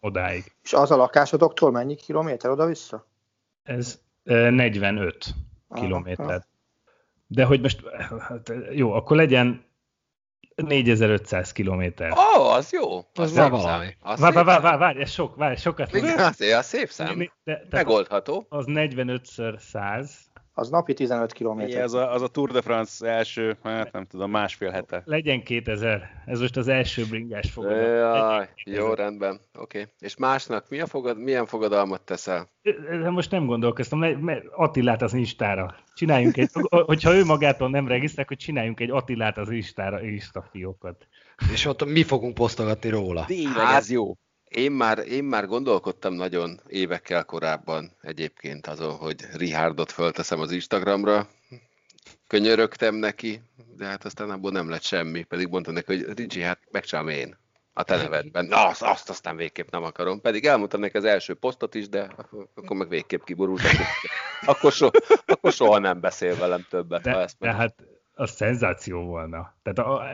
odáig. És az a lakásodoktól mennyi kilométer oda-vissza? Ez 45 kilométer. De hogy most, hát jó, akkor legyen 4500 kilométer. Ó, az jó. Az nem valami. Várj, ez sok, sokat. Igen, azért, az szép szám. Megoldható. Az 45x100. Az napi 15 kilométer. Az a Tour de France első, másfél hete. Legyen 2000. Ez most az első bringás fogadalom. Jaj, jó, rendben. Oké. És másnak milyen fogadalmat teszel? Most nem gondolkoztam, mert Attilát az Instára. Csináljunk egy, hogyha ő magától nem regisztrál, akkor csináljunk egy Attilát az Instára Insta-fiókat. És ott mi fogunk posztogatni róla? Hát, ez jó. Én már gondolkodtam nagyon évekkel korábban egyébként azon, hogy Richardot fölteszem az Instagramra, könyörögtem neki, de hát aztán abból nem lett semmi, pedig mondtam neki, hogy Ricsi, hát megcsinálom én a te nevedben. Na, azt aztán végképp nem akarom, pedig elmondtam neki az első posztot is, de akkor meg végképp kiborultam. Akkor soha nem beszél velem többet. De hát a szenzáció volna. Tehát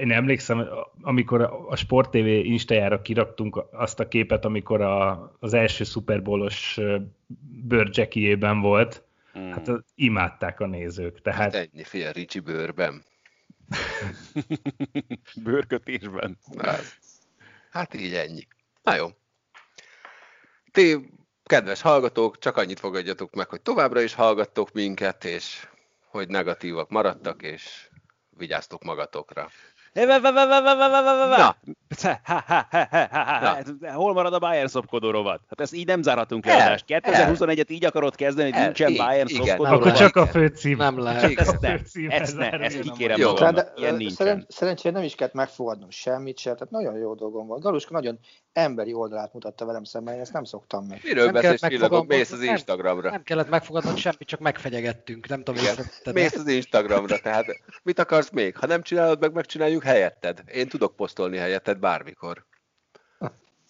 én emlékszem, amikor a Sport TV Instájára kiraktunk azt a képet, amikor az első szuperbólos bőr jackiében volt, hát imádták a nézők. Tehát ennyi, fél Ricsi bőrben. Bőrkötésben. Hát így ennyi. Na jó. Ti, kedves hallgatók, csak annyit fogadjatok meg, hogy továbbra is hallgattok minket, és hogy negatívak maradtak, és vigyáztok magatokra. Hol marad a Bayern szopkodó rovat? Hát ezt így nem zárhatunk le adást. 2021-et így akarod kezdeni, hogy nincsen Bayern szopkodó rovat. Akkor csak a főcím. Nem lehet. Ezt kikérem magamnak. Ilyen nincsen. Szerencsére nem is kellett megfogadnom semmit sem, tehát nagyon jó dolgom van. Galuska nagyon emberi oldalát mutatta velem szemben, én ezt nem szoktam meg. Miről beszélsz, Csillagok? Mész az Instagramra. Nem kellett megfogadnod semmit, csak megfegyegettünk. Nem tudom, mész az Instagramra, tehát mit akarsz még? Ha nem csinálod meg, megcsináljuk helyetted. Én tudok posztolni helyetted bármikor.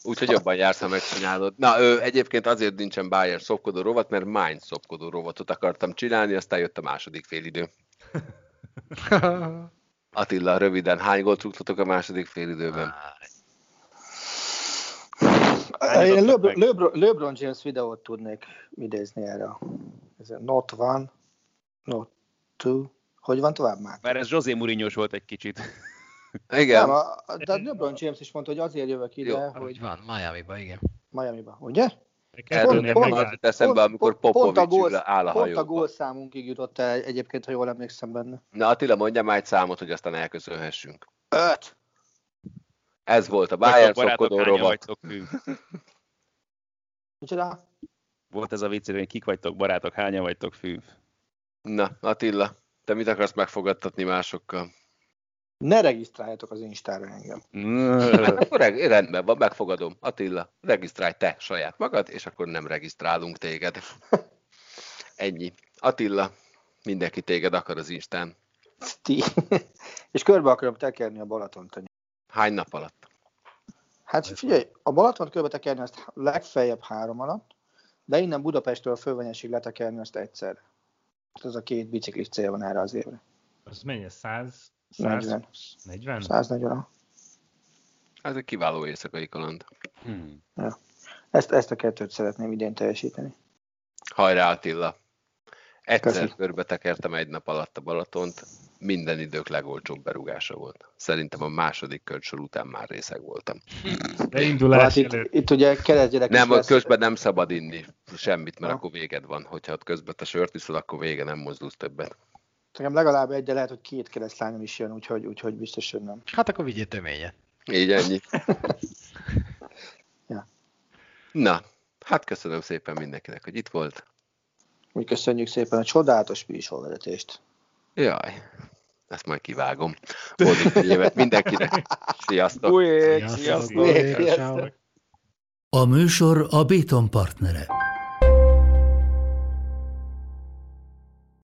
Úgyhogy jobban jársz, ha megcsinálod. Na, egyébként azért nincsen Bayern szopkodó rovat, mert Mainz szopkodó rovatot akartam csinálni, aztán jött a második félidő. Attila, röviden, hány gólt rúgtatok a második félidőben? Én LeBron James videót tudnék idézni erre. Ez not one, not two. Hogy van tovább már? Mert ez José Mourinho volt egy kicsit. Igen. Nem, de LeBron James is mondta, hogy azért jövök ide, jó, hogy van, Miami-ba, igen. Miami-ba, ugye? Pont eszembe, amikor Popovics áll a hajóba. Pont a gólszámunkig jutott el egyébként, ha jól emlékszem benne. Na Attila, mondja már egy számot, hogy aztán elköszönhessünk. 5! Ez volt a Bayern szopkodó rovat. Micsoda? Volt ez a vicc, hogy kik vagytok barátok, hányan vagytok fű? Na, Attila, te mit akarsz megfogadtatni másokkal? Ne regisztráljatok az Instára engem. Hát akkor rendben van, megfogadom. Attila, regisztrálj te saját magad, és akkor nem regisztrálunk téged. Ennyi. Attila, mindenki téged akar az Instán. És körbe akarom tekerni a Balatont. Hány nap alatt? Hát figyelj, a Balatont körbe tekerni azt legfeljebb 3 alatt, de innen Budapestről Fővanyesig letekerni azt egyszer. Ez a 2 biciklis cél van erre az évre. Az mennyi? 100? 40. 40? 140. Ez egy kiváló éjszakai kaland. Ja. Ezt a 2-t szeretném idén teljesíteni. Hajrá Attila! Egyszer körbe tekertem egy nap alatt a Balatont, minden idők legolcsóbb berúgása volt. Szerintem a második kölcsor után már részeg voltam. De indulás előtt. Itt ugye keresztgyerek. Nem, a közben nem szabad inni. semmit, mert akkor véged van. Hogyha ott közben te sört iszol, akkor vége, nem mozdulsz többet. Nekem legalább egy, de lehet, hogy két keresztlányom is jön, úgyhogy biztos, hogy nem. Hát akkor vigyél töményet. Így ennyi. Ja. Na, hát köszönöm szépen mindenkinek, hogy itt volt. Mi köszönjük szépen a csodálatos műsorvezetést. Jaj, ezt majd kivágom. Boldog évet mindenkinek. Sziasztok! Ujjjjj, sziasztok! A műsor a Béton partnere.